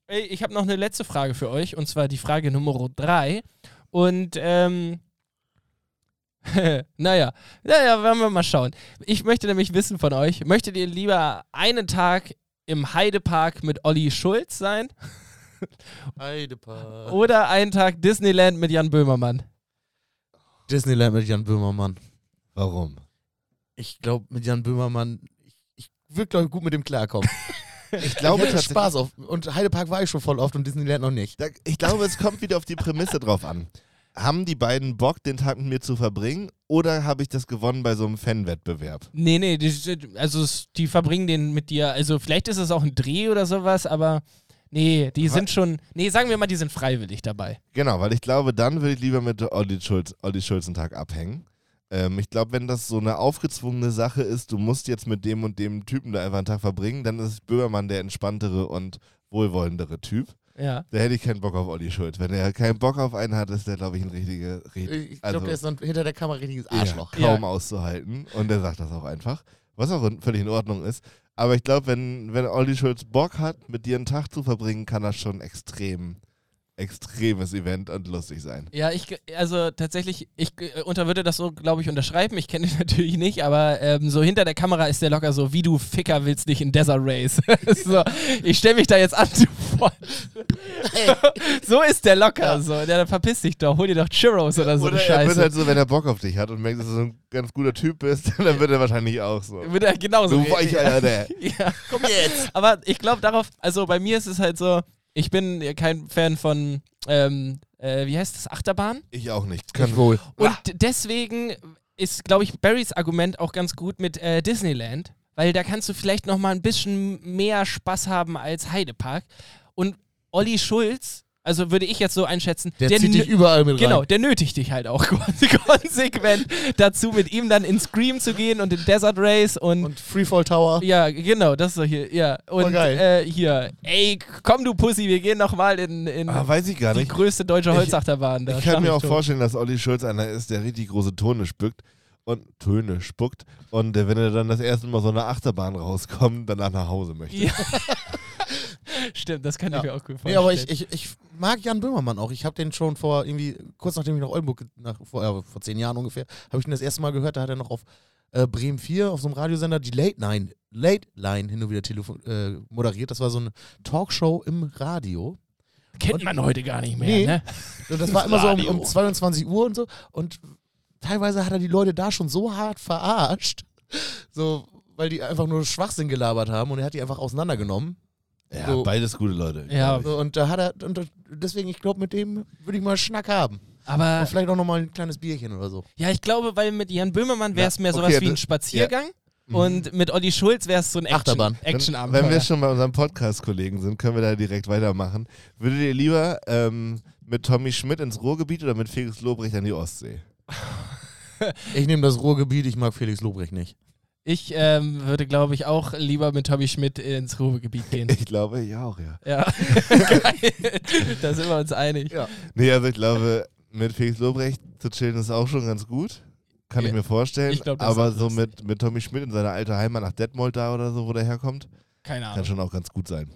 Ey, ich habe noch eine letzte Frage für euch, und zwar die Frage Nummer drei. Und, ähm... naja, naja, werden wir mal schauen. Ich möchte nämlich wissen von euch, möchtet ihr lieber einen Tag im Heidepark mit Olli Schulz sein? Heidepark. Oder einen Tag Disneyland mit Jan Böhmermann. Disneyland mit Jan Böhmermann. Warum? Ich glaube, mit Jan Böhmermann, ich, ich würde, glaube ich, gut mit dem klarkommen. Ich glaube, ich Spaß auf. Und Heidepark war ich schon voll oft und Disneyland noch nicht. Da, ich glaube, es kommt wieder auf die Prämisse drauf an. Haben die beiden Bock, den Tag mit mir zu verbringen? Oder habe ich das gewonnen bei so einem Fanwettbewerb? Nee, nee, die, also die verbringen den mit dir. Also vielleicht ist es auch ein Dreh oder sowas, aber... Nee, die sind schon, nee, sagen wir mal, die sind freiwillig dabei. Genau, weil ich glaube, dann würde ich lieber mit Olli Schulz, Olli Schulz einen Tag abhängen. Ähm, ich glaube, wenn das so eine aufgezwungene Sache ist, du musst jetzt mit dem und dem Typen da einfach einen Tag verbringen, dann ist Böhmermann der entspanntere und wohlwollendere Typ. Ja. Da hätte ich keinen Bock auf Olli Schulz. Wenn er keinen Bock auf einen hat, ist der, glaube ich, ein richtiger... Ich glaube, also, der ist ein, hinter der Kamera ein richtiges Arschloch. Ja, kaum ja. auszuhalten und der sagt das auch einfach, was auch völlig in Ordnung ist. Aber ich glaube, wenn, wenn Olli Schulz Bock hat, mit dir einen Tag zu verbringen, kann das schon ein extrem, extremes Event und lustig sein. Ja, ich also tatsächlich, ich unter, würde das so, glaube ich, unterschreiben. Ich kenne dich natürlich nicht, aber ähm, so hinter der Kamera ist der locker so, wie du Ficker willst nicht in Desert Race. So, ich stelle mich da jetzt an, du Voll. So ist der locker. Ja. So. Der verpisst dich doch, hol dir doch Churros oder so. Oder er Scheiße. Wird halt so, wenn er Bock auf dich hat und merkt, dass du so ein ganz guter Typ bist, dann wird er wahrscheinlich auch so. Wird er genauso. So weich, Alter, der. Ja. Komm jetzt. Aber ich glaube darauf, also bei mir ist es halt so, ich bin kein Fan von, ähm, äh, wie heißt das, Achterbahn? Ich auch nicht, kann wohl. Und ah. deswegen ist, glaube ich, Barrys Argument auch ganz gut mit äh, Disneyland, weil da kannst du vielleicht nochmal ein bisschen mehr Spaß haben als Heidepark. Und Olli Schulz, also würde ich jetzt so einschätzen, der, der zieht dich überall mit rein. Genau, der nötigt dich halt auch konsequent dazu, mit ihm dann in Scream zu gehen und in Desert Race und, und Freefall Tower. Ja, genau, das ist doch hier. Ja. Und voll geil. Äh, hier, ey, komm du Pussy, wir gehen nochmal in, in ah, weiß ich gar nicht. Die größte deutsche Holzachterbahn. Ich, ich kann mir auch tot. vorstellen, dass Olli Schulz einer ist, der richtig große Töne spuckt. Und Töne spuckt. Und wenn er dann das erste Mal so eine Achterbahn rauskommt, danach nach Hause möchte. Ja. Stimmt, das kann ja. ich mir auch gut vorstellen. Nee, aber ich, ich, ich mag Jan Böhmermann auch. Ich habe den schon vor irgendwie, kurz nachdem ich nach Oldenburg, nach, vor, äh, vor zehn Jahren ungefähr, habe ich ihn das erste Mal gehört, da hat er noch auf äh, Bremen vier, auf so einem Radiosender, die Late Line, Late Line hin und wieder telefon- äh, moderiert. Das war so eine Talkshow im Radio. Kennt und, man heute gar nicht mehr, nee. ne? Und das war immer so um, um zweiundzwanzig Uhr und so. Und teilweise hat er die Leute da schon so hart verarscht, so, weil die einfach nur Schwachsinn gelabert haben und er hat die einfach auseinandergenommen. Ja, so. Beides gute Leute. Ja. So, und da hat er, und deswegen, ich glaube, mit dem würde ich mal Schnack haben. Aber und vielleicht auch nochmal ein kleines Bierchen oder so. Ja, ich glaube, weil mit Jan Böhmermann wäre es mehr sowas okay, wie ein Spaziergang. Ja. Und mit Olli Schulz wäre es so ein Action, Actionabend. Wenn, wenn wir schon bei unserem Podcast-Kollegen sind, können wir da direkt weitermachen. Würdet ihr lieber ähm, mit Tommy Schmidt ins Ruhrgebiet oder mit Felix Lobrecht an die Ostsee? Ich nehme das Ruhrgebiet, ich mag Felix Lobrecht nicht. Ich ähm, würde, glaube ich, auch lieber mit Tommy Schmidt ins Ruhrgebiet gehen. Ich glaube, ich auch, ja. Ja, geil. Da sind wir uns einig. Ja. Nee, also ich glaube, mit Felix Lobrecht zu chillen ist auch schon ganz gut. Kann ja. ich mir vorstellen. Ich glaub, aber so mit, mit Tommy Schmidt in seiner alten Heimat nach Detmold da oder so, wo der herkommt. Keine Ahnung. Kann schon auch ganz gut sein.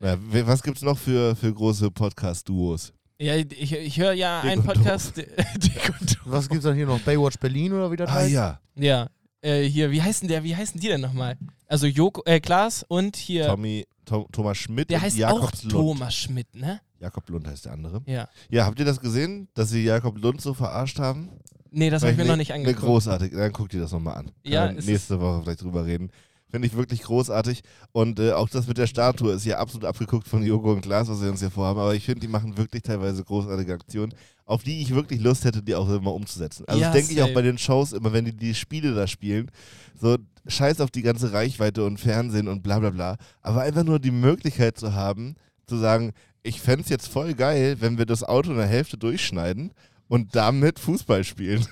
Ja, was gibt's noch für, für große Podcast-Duos? Ja, ich, ich höre ja Dick einen Podcast. Dick und Doof. Was gibt's dann hier noch? Baywatch Berlin oder wie das ah, heißt? Ah ja. Ja, äh, hier, wie heißen der? Wie heißen die denn nochmal? Also Joko, äh, Klaas und hier Tommy, Tom, Thomas Schmidt. Der und heißt Jakob auch Lund. Thomas Schmidt, ne? Jakob Lundt heißt der andere. Ja. Ja, habt ihr das gesehen, dass sie Jakob Lundt so verarscht haben? Nee, das habe ich mir ne, noch nicht angeguckt. Ne, großartig. Dann guck dir das nochmal an. Ja, ist nächste Woche vielleicht drüber reden. Finde ich wirklich großartig. Und äh, auch das mit der Statue ist ja absolut abgeguckt von Joko und Klaas, was sie uns hier vorhaben. Aber ich finde, die machen wirklich teilweise großartige Aktionen, auf die ich wirklich Lust hätte, die auch immer umzusetzen. Also ja, das denke ich auch bei den Shows immer, wenn die die Spiele da spielen, so scheiß auf die ganze Reichweite und Fernsehen und bla bla bla. Aber einfach nur die Möglichkeit zu haben, zu sagen, ich fände es jetzt voll geil, wenn wir das Auto in der Hälfte durchschneiden und damit Fußball spielen.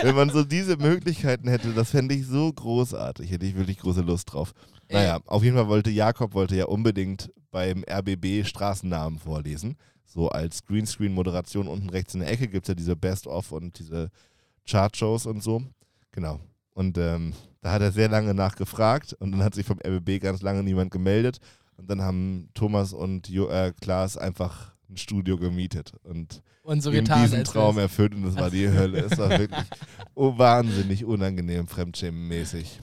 Wenn man so diese Möglichkeiten hätte, das fände ich so großartig. Hätte ich wirklich große Lust drauf. Naja, auf jeden Fall wollte Jakob wollte ja unbedingt beim R B B Straßennamen vorlesen. So als Greenscreen-Moderation unten rechts in der Ecke gibt es ja diese Best-of und diese Chart-Shows und so. Genau. Und ähm, da hat er sehr lange nachgefragt und dann hat sich vom R B B ganz lange niemand gemeldet. Und dann haben Thomas und jo- äh, Klaas einfach ein Studio gemietet und, und so getan, diesen Traum erfüllt und das war die Hölle. Es war wirklich oh, wahnsinnig unangenehm, fremdschämenmäßig.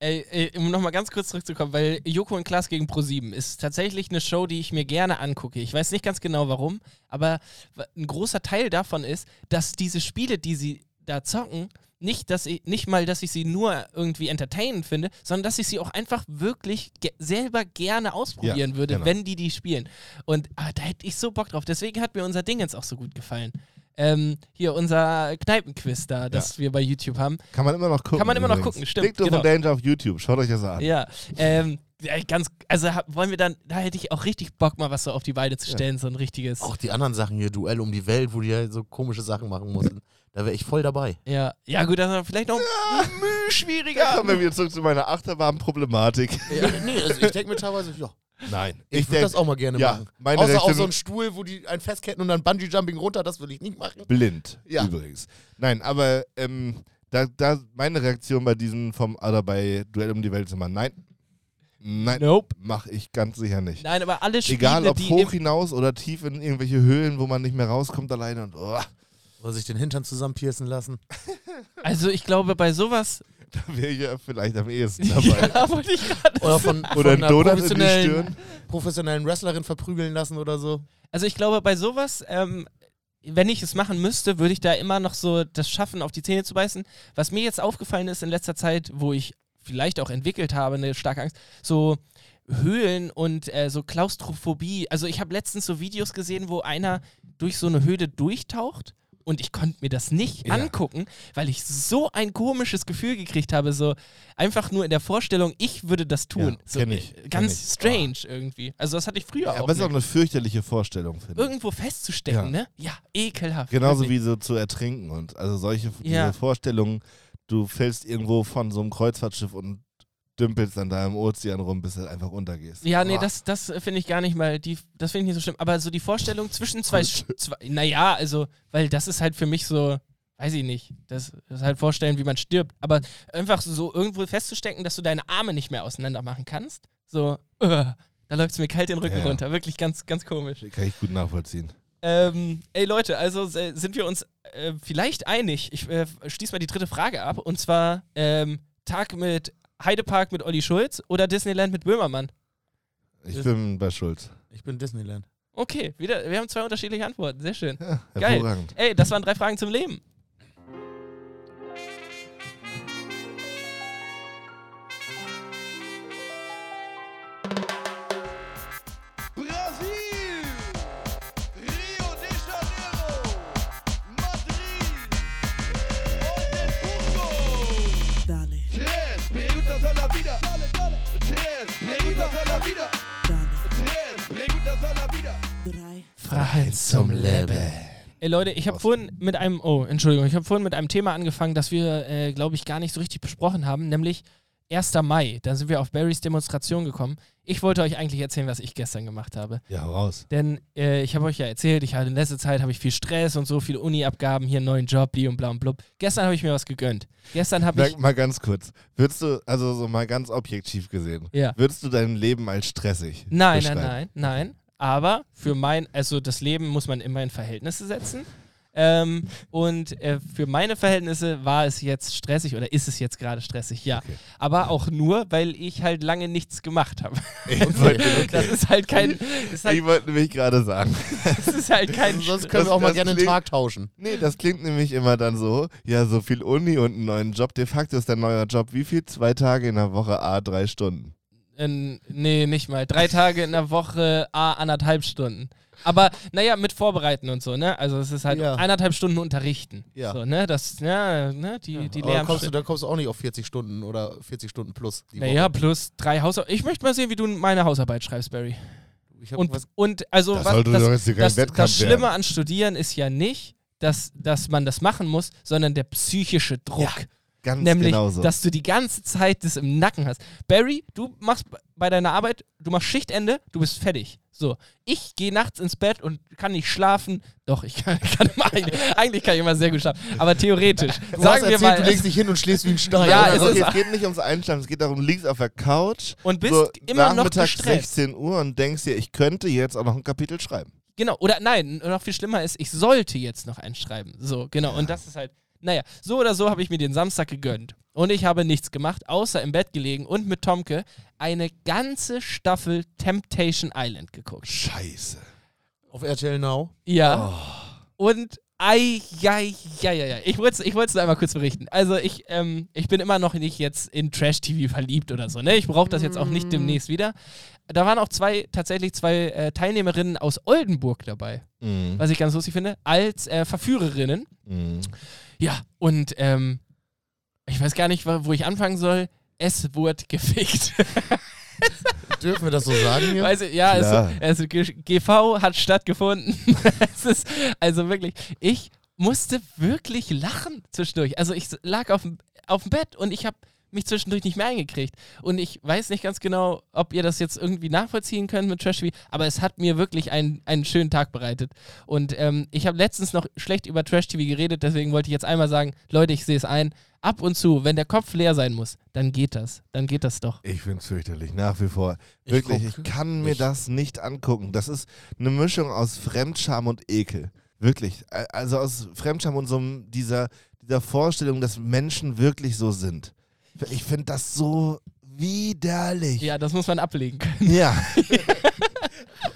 Ey, ey, um nochmal ganz kurz zurückzukommen, weil Joko und Klaas gegen ProSieben ist tatsächlich eine Show, die ich mir gerne angucke. Ich weiß nicht ganz genau warum, aber ein großer Teil davon ist, dass diese Spiele, die sie da zocken, nicht, dass ich, nicht mal, dass ich sie nur irgendwie entertainend finde, sondern dass ich sie auch einfach wirklich ge- selber gerne ausprobieren ja, würde, genau. wenn die die spielen. Und ah, da hätte ich so Bock drauf. Deswegen hat mir unser Ding jetzt auch so gut gefallen. Ähm, hier unser Kneipenquiz da, das ja. wir bei YouTube haben. Kann man immer noch gucken. Kann man immer übrigens. noch gucken, stimmt. Victor genau. von Danger auf YouTube, schaut euch das an. Ja, ähm, ja ganz, also wollen wir dann, da hätte ich auch richtig Bock, mal was so auf die Beine zu stellen, ja. so ein richtiges. Auch die anderen Sachen hier, Duell um die Welt, wo die halt so komische Sachen machen mussten. Da wäre ich voll dabei. Ja, ja gut, das ist vielleicht noch ja, müh, schwieriger. Da kommen wir wieder zurück zu meiner Achterbahnproblematik. Ja, nee, also ich denke mir teilweise, ja. Nein. Ich, ich würde das auch mal gerne ja, machen. Meine Außer Rechte auf so einen Stuhl, wo die einen festketten und dann Bungee-Jumping runter, das würde ich nicht machen. Blind, ja. übrigens. Nein, aber ähm, da, da meine Reaktion bei diesem vom oder bei Duell um die Welt ist immer nein. Nein, nope. Mache ich ganz sicher nicht. Nein, aber alle Spiele, egal ob die hoch hinaus oder tief in irgendwelche Höhlen, wo man nicht mehr rauskommt alleine und oh. Oder sich den Hintern zusammenpiercen lassen. Also ich glaube, bei sowas... Da wäre ich ja vielleicht am ehesten dabei. Ja, wollte ich gerade Oder von, von oder einer professionellen, professionellen Wrestlerin verprügeln lassen oder so. Also ich glaube, bei sowas, ähm, wenn ich es machen müsste, würde ich da immer noch so das schaffen, auf die Zähne zu beißen. Was mir jetzt aufgefallen ist in letzter Zeit, wo ich vielleicht auch entwickelt habe, eine starke Angst, so... Höhlen und äh, so Klaustrophobie. Also ich habe letztens so Videos gesehen, wo einer durch so eine Höhle durchtaucht und ich konnte mir das nicht ja. angucken, weil ich so ein komisches Gefühl gekriegt habe, so einfach nur in der Vorstellung, ich würde das tun. Ja, so, kenn ich, äh, ganz kenn strange ich. irgendwie. Also das hatte ich früher ja, auch. Aber es ist auch eine fürchterliche Vorstellung, finde ich. Irgendwo festzustecken, ja. ne? Ja, ekelhaft. Genauso wie so zu ertrinken und also solche ja. Vorstellungen, du fällst irgendwo von so einem Kreuzfahrtschiff und dümpelst dann da im Ozean rum, bis du einfach untergehst. Ja, nee, Boah. das, das finde ich gar nicht mal, die, das finde ich nicht so schlimm, aber so die Vorstellung zwischen zwei, zwei, naja, also, weil das ist halt für mich so, weiß ich nicht, das ist halt vorstellen, wie man stirbt, aber einfach so irgendwo festzustecken, dass du deine Arme nicht mehr auseinander machen kannst, so, uh, da läuft es mir kalt den Rücken ja. runter, wirklich ganz, ganz komisch. Kann ich gut nachvollziehen. Ähm, ey Leute, also äh, sind wir uns äh, vielleicht einig, ich äh, schließe mal die dritte Frage ab, und zwar ähm, Tag mit Heidepark mit Olli Schulz oder Disneyland mit Böhmermann? Ich bin bei Schulz. Ich bin Disneyland. Okay, wieder, wir haben zwei unterschiedliche Antworten. Sehr schön. Ja, hervorragend. Geil. Ey, das waren drei Fragen zum Leben. Freiheit zum Leben. Ey Leute, ich habe vorhin mit einem, oh Entschuldigung, ich habe vorhin mit einem Thema angefangen, das wir, äh, glaube ich, gar nicht so richtig besprochen haben, nämlich ersten Mai. Da sind wir auf Barrys Demonstration gekommen. Ich wollte euch eigentlich erzählen, was ich gestern gemacht habe. Ja, raus. Denn äh, ich habe euch ja erzählt, ich hatte in letzter Zeit habe ich viel Stress und so, viele Uni-Abgaben, hier einen neuen Job, die und bla und blub. Gestern habe ich mir was gegönnt. Gestern habe ich... Mal ganz kurz. Würdest du, also so mal ganz objektiv gesehen, ja. würdest du dein Leben als stressig Nein, nein, nein, nein. aber für mein, also das Leben muss man immer in Verhältnisse setzen. Ähm, und äh, für meine Verhältnisse war es jetzt stressig oder ist es jetzt gerade stressig, ja. Okay. Aber auch nur, weil ich halt lange nichts gemacht habe. Okay. Das ist halt kein... Ist halt, ich wollte nämlich gerade sagen. Das ist halt kein... Sonst können das, wir auch mal gerne klingt, den Tag tauschen. Nee, das klingt nämlich immer dann so, ja, so viel Uni und einen neuen Job. De facto ist dein neuer Job wie viel? Zwei Tage in der Woche, a, drei Stunden. In, nee, nicht mal. Drei Tage in der Woche, a, anderthalb Stunden. Aber naja, mit Vorbereiten und so, ne? Also es ist halt ja. eineinhalb Stunden unterrichten. Ja. So, ne? Das, ja, ne? Die, ja. die Aber kommst du, da kommst du auch nicht auf vierzig Stunden oder vierzig Stunden plus. Die naja, Woche. Plus drei Hausarbeiten. Ich möchte mal sehen, wie du meine Hausarbeit schreibst, Barry. Ich hab und, was und also das was, das, das, das, das Schlimme an Studieren ist ja nicht, dass, dass man das machen muss, sondern der psychische Druck. Ja. Ganz Nämlich, genauso. Dass du die ganze Zeit das im Nacken hast. Barry, du machst bei deiner Arbeit, du machst Schichtende, du bist fertig. So, ich gehe nachts ins Bett und kann nicht schlafen. Doch, ich kann, kann immer, eigentlich kann ich immer sehr gut schlafen, aber theoretisch. Du sagen hast erzählt, wir mal, du legst dich hin und schläfst wie ein Stein. Ja, es, okay, es geht nicht ums Einschlafen, es geht darum, du liegst auf der Couch und bist so immer noch gestresst. Nachmittags sechzehn Uhr und denkst dir, ich könnte jetzt auch noch ein Kapitel schreiben. Genau, oder nein, noch viel schlimmer ist, ich sollte jetzt noch eins schreiben. So, genau, ja. Und das ist halt... Naja, so oder so habe ich mir den Samstag gegönnt. Und ich habe nichts gemacht, außer im Bett gelegen und mit Tomke eine ganze Staffel Temptation Island geguckt. Scheiße. Auf R T L Now? Ja. Oh. Und ai, ai, ai, ai, ai. Ich wollte es nur einmal kurz berichten. Also ich, ähm, ich bin immer noch nicht jetzt in Trash-T V verliebt oder so. Ne? Ich brauche das jetzt auch nicht demnächst wieder. Da waren auch zwei tatsächlich zwei äh, Teilnehmerinnen aus Oldenburg dabei. Mhm. Was ich ganz lustig finde. Als äh, Verführerinnen. Mhm. Ja, und ähm, ich weiß gar nicht, wo ich anfangen soll. Es wurde gefickt. Dürfen wir das so sagen? Weiß ich, ja, also, also G V hat stattgefunden. Es ist, also wirklich, ich musste wirklich lachen zwischendurch. Also ich lag auf dem, auf dem Bett und ich habe mich zwischendurch nicht mehr eingekriegt. Und ich weiß nicht ganz genau, ob ihr das jetzt irgendwie nachvollziehen könnt mit Trash T V, aber es hat mir wirklich einen, einen schönen Tag bereitet. Und ähm, ich habe letztens noch schlecht über Trash T V geredet, deswegen wollte ich jetzt einmal sagen, Leute, ich sehe es ein, ab und zu, wenn der Kopf leer sein muss, dann geht das. Dann geht das doch. Ich finde es fürchterlich, nach wie vor. Wirklich, ich, ich kann mir ich. das nicht angucken. Das ist eine Mischung aus Fremdscham und Ekel. Wirklich. Also aus Fremdscham und so dieser, dieser Vorstellung, dass Menschen wirklich so sind. Ich finde das so widerlich. Ja, das muss man ablegen können. Ja.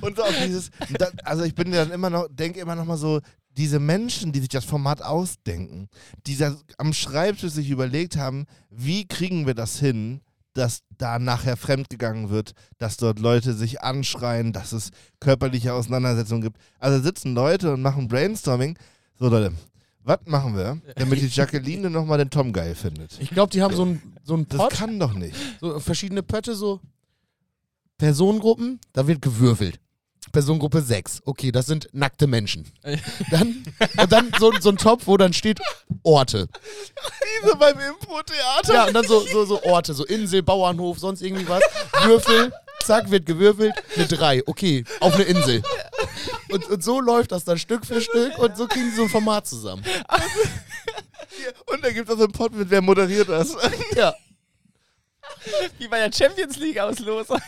Und so auch dieses, das, also ich bin dann immer noch, denke immer noch mal so, diese Menschen, die sich das Format ausdenken, die das am Schreibtisch sich überlegt haben, wie kriegen wir das hin, dass da nachher fremdgegangen wird, dass dort Leute sich anschreien, dass es körperliche Auseinandersetzungen gibt. Also sitzen Leute und machen Brainstorming. So Leute, was machen wir, damit die Jacqueline nochmal den Tom geil findet? Ich glaube, die haben so einen so einen Pott. Das kann doch nicht. So verschiedene Pötte, so Personengruppen, da wird gewürfelt. Personengruppe sechs. Okay, das sind nackte Menschen. Dann, und dann so, so ein Topf, wo dann steht Orte. Wie so beim Impro-Theater. Ja, und dann so, so, so Orte, so Insel, Bauernhof, sonst irgendwie was. Würfel, zack, wird gewürfelt, eine drei. Okay, auf eine Insel. Und, und so läuft das dann Stück für Stück und so kriegen sie so ein Format zusammen. Und da gibt es so einen Pott mit, wer moderiert das. Ja. Wie bei der Champions League-Auslosung.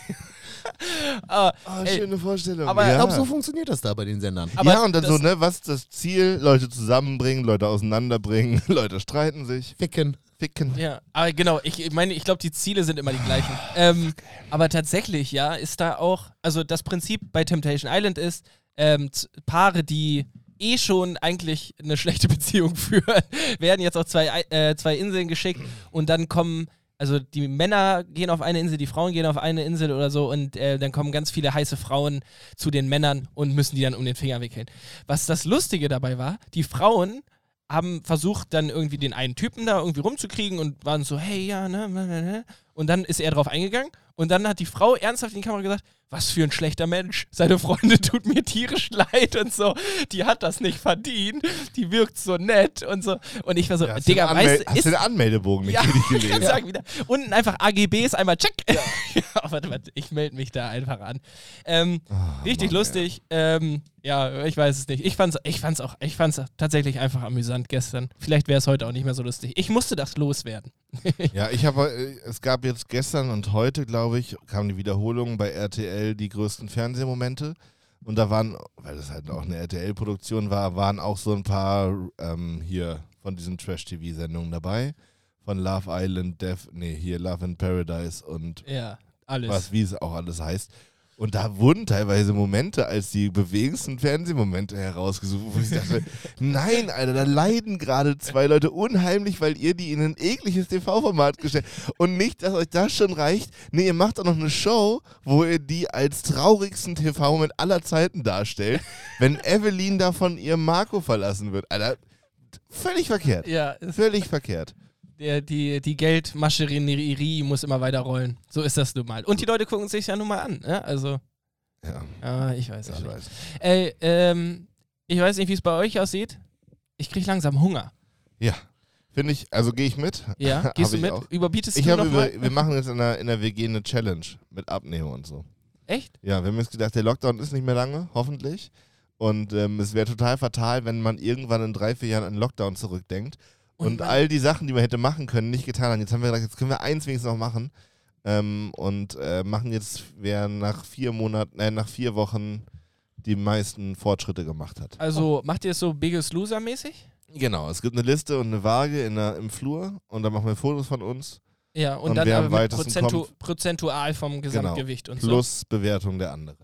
Ah, oh, ey, schöne Vorstellung. Aber ja. Ich glaube, so funktioniert das da bei den Sendern. Aber ja, und dann so, ne, was ist das Ziel? Leute zusammenbringen, Leute auseinanderbringen, Leute streiten sich. Ficken. Ficken. Ja, aber genau, ich meine, ich glaube, die Ziele sind immer die gleichen. ähm, aber tatsächlich, ja, ist da auch, also das Prinzip bei Temptation Island ist, ähm, Paare, die eh schon eigentlich eine schlechte Beziehung führen, werden jetzt auf zwei, äh, zwei Inseln geschickt und dann kommen... Also die Männer gehen auf eine Insel, die Frauen gehen auf eine Insel oder so und äh, dann kommen ganz viele heiße Frauen zu den Männern und müssen die dann um den Finger wickeln. Was das Lustige dabei war, die Frauen haben versucht dann irgendwie den einen Typen da irgendwie rumzukriegen und waren so, hey, ja, ne, ne, ne. Und dann ist er drauf eingegangen und dann hat die Frau ernsthaft in die Kamera gesagt, was für ein schlechter Mensch, seine Freundin tut mir tierisch leid und so, die hat das nicht verdient, die wirkt so nett und so. Und ich war so, ja, Digga, Anmel- weißt du... Hast du den Anmeldebogen nicht ja, gelesen? Kann sagen, wieder. Unten einfach A G Bs, einmal check. Ja. Ja, warte, warte, ich melde mich da einfach an. Ähm, oh, richtig Mann, lustig. Ja. Ähm, ja, ich weiß es nicht. Ich fand's, ich fand's auch, ich fand's tatsächlich einfach amüsant gestern. Vielleicht wäre es heute auch nicht mehr so lustig. Ich musste das loswerden. Ja, ich habe, es gab jetzt gestern und heute, glaube ich, kamen die Wiederholungen bei R T L die größten Fernsehmomente. Und da waren, weil das halt auch eine R T L-Produktion war, waren auch so ein paar ähm, hier von diesen Trash-T V-Sendungen dabei. Von Love Island, Death, nee, hier Love in Paradise und ja, alles. Was, wie es auch alles heißt. Und da wurden teilweise Momente als die bewegendsten Fernsehmomente herausgesucht, wo ich dachte, nein, Alter, da leiden gerade zwei Leute unheimlich, weil ihr die in ein ekliges T V-Format gestellt habt. Und nicht, dass euch das schon reicht. Nee, ihr macht auch noch eine Show, wo ihr die als traurigsten T V-Moment aller Zeiten darstellt, wenn Evelyn da von ihrem Marco verlassen wird. Alter, völlig verkehrt. Ja, völlig verkehrt. Der, die die Geldmaschinerie muss immer weiter rollen. So ist das nun mal. Und die Leute gucken sich ja nun mal an. Ne? Also, ja. Ah, ich weiß auch ich nicht. Weiß. Ey, ähm, ich weiß nicht, wie es bei euch aussieht. Ich kriege langsam Hunger. Ja, finde ich. Also gehe ich mit. Ja, gehst du mit? Auch. Überbietest ich du noch über, mal? Wir machen jetzt in der, in der W G eine Challenge mit Abnehmer und so. Echt? Ja, wir haben jetzt gedacht, der Lockdown ist nicht mehr lange, hoffentlich. Und ähm, es wäre total fatal, wenn man irgendwann in drei, vier Jahren an den Lockdown zurückdenkt. Und, und all die Sachen, die man hätte machen können, nicht getan haben. Jetzt haben wir gesagt, jetzt können wir eins wenigstens noch machen. Ähm, und äh, machen jetzt, wer nach vier Monaten, äh, nach vier Wochen die meisten Fortschritte gemacht hat. Also macht ihr es so Biggest Loser-mäßig? Genau, es gibt eine Liste und eine Waage in der, im Flur und da machen wir Fotos von uns. Ja, und, und dann aber mit Prozentu- kommt, prozentual vom Gesamtgewicht genau, und so. Plus Bewertung der anderen.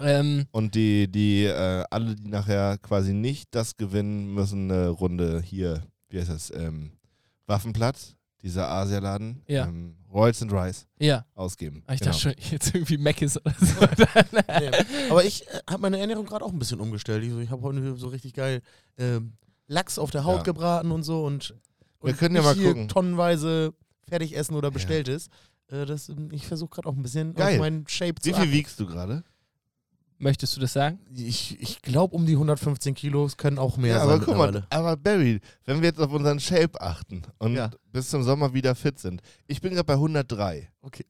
Ähm, und die, die äh, alle, die nachher quasi nicht das gewinnen, müssen eine Runde hier. Wie heißt das? Ähm, Waffenplatz, dieser Asialaden, ja. ähm, Rolls and Rice ja. ausgeben. Ich genau. dachte schon, jetzt irgendwie Meckes oder so. Nee. Aber ich äh, habe meine Ernährung gerade auch ein bisschen umgestellt. Ich, so, ich habe heute so richtig geil ähm, Lachs auf der Haut ja. gebraten und so und, und wir können ja mal gucken. Tonnenweise fertig essen oder bestelltes. Ja. Äh, das, ich versuche gerade auch ein bisschen geil. Auf meinen Shape zu achten. Wie viel wiegst du gerade? Möchtest du das sagen? Ich, ich glaube, um die hundertfünfzehn Kilos können auch mehr ja, sein. Aber guck mal, aber Barry, wenn wir jetzt auf unseren Shape achten und ja. bis zum Sommer wieder fit sind. Ich bin gerade bei hundertdrei. Okay.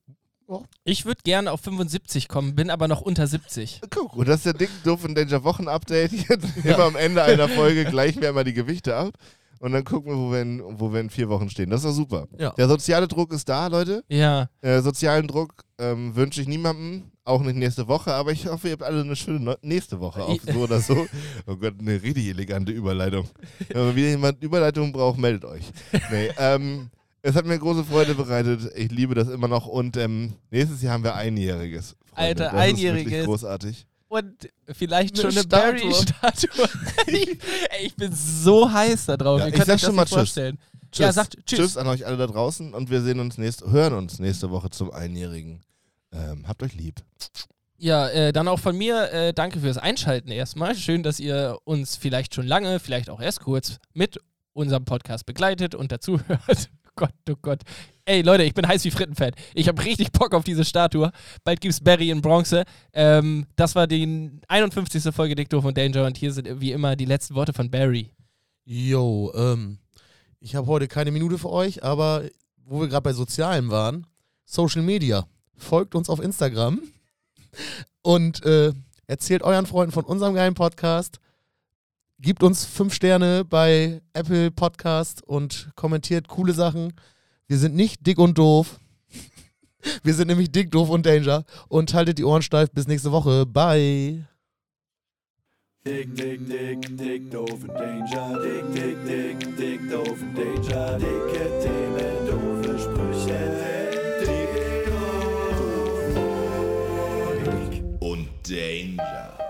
Oh. Ich würde gerne auf fünfundsiebzig kommen, bin aber noch unter siebzig. Guck, und das ist der dick doof in Danger Wochen-Update. Jetzt ja. immer am Ende einer Folge gleichen wir einmal die Gewichte ab und dann gucken wir, wo wir in, wo wir in vier Wochen stehen. Das ist doch super. Ja. Der soziale Druck ist da, Leute. Ja. Äh, sozialen Druck ähm, wünsche ich niemandem. Auch nicht nächste Woche, aber ich hoffe, ihr habt alle eine schöne nächste Woche auf so oder so. Oh Gott, eine richtig elegante Überleitung. Wenn wieder jemand Überleitung braucht, meldet euch. Nee, ähm, es hat mir große Freude bereitet. Ich liebe das immer noch und ähm, nächstes Jahr haben wir Einjähriges. Freunde. Alter, das Einjähriges. Ist wirklich großartig. Und vielleicht eine schon eine Barry-Statue. ich, ich bin so heiß da drauf. Ja, ich sag schon mal Tschüss. Vorstellen. Tschüss. Ja, sagt Tschüss. Tschüss an euch alle da draußen und wir sehen uns nächst, hören uns nächste Woche zum Einjährigen. Ähm, habt euch lieb. Ja, äh, dann auch von mir, äh, danke fürs Einschalten erstmal. Schön, dass ihr uns vielleicht schon lange, vielleicht auch erst kurz mit unserem Podcast begleitet und dazuhört. Gott, oh Gott. Ey, Leute, ich bin heiß wie Frittenfett. Ich habe richtig Bock auf diese Statue. Bald gibt's Barry in Bronze. Ähm, das war die einundfünfzigste Folge Dick, Doof und Danger und hier sind wie immer die letzten Worte von Barry. Yo, ähm, ich habe heute keine Minute für euch, aber wo wir gerade bei Sozialem waren, Social Media. Folgt uns auf Instagram und äh, erzählt euren Freunden von unserem geilen Podcast. Gebt uns fünf Sterne bei Apple Podcast und kommentiert coole Sachen. Wir sind nicht dick und doof. Wir sind nämlich dick, doof und Danger. Und haltet die Ohren steif. Bis nächste Woche. Bye. Dick, dick, dick, dick, doof und Danger. Dick, dick, dick, dick, doof und Danger. Dicke Themen, doofe Sprüche. Danger.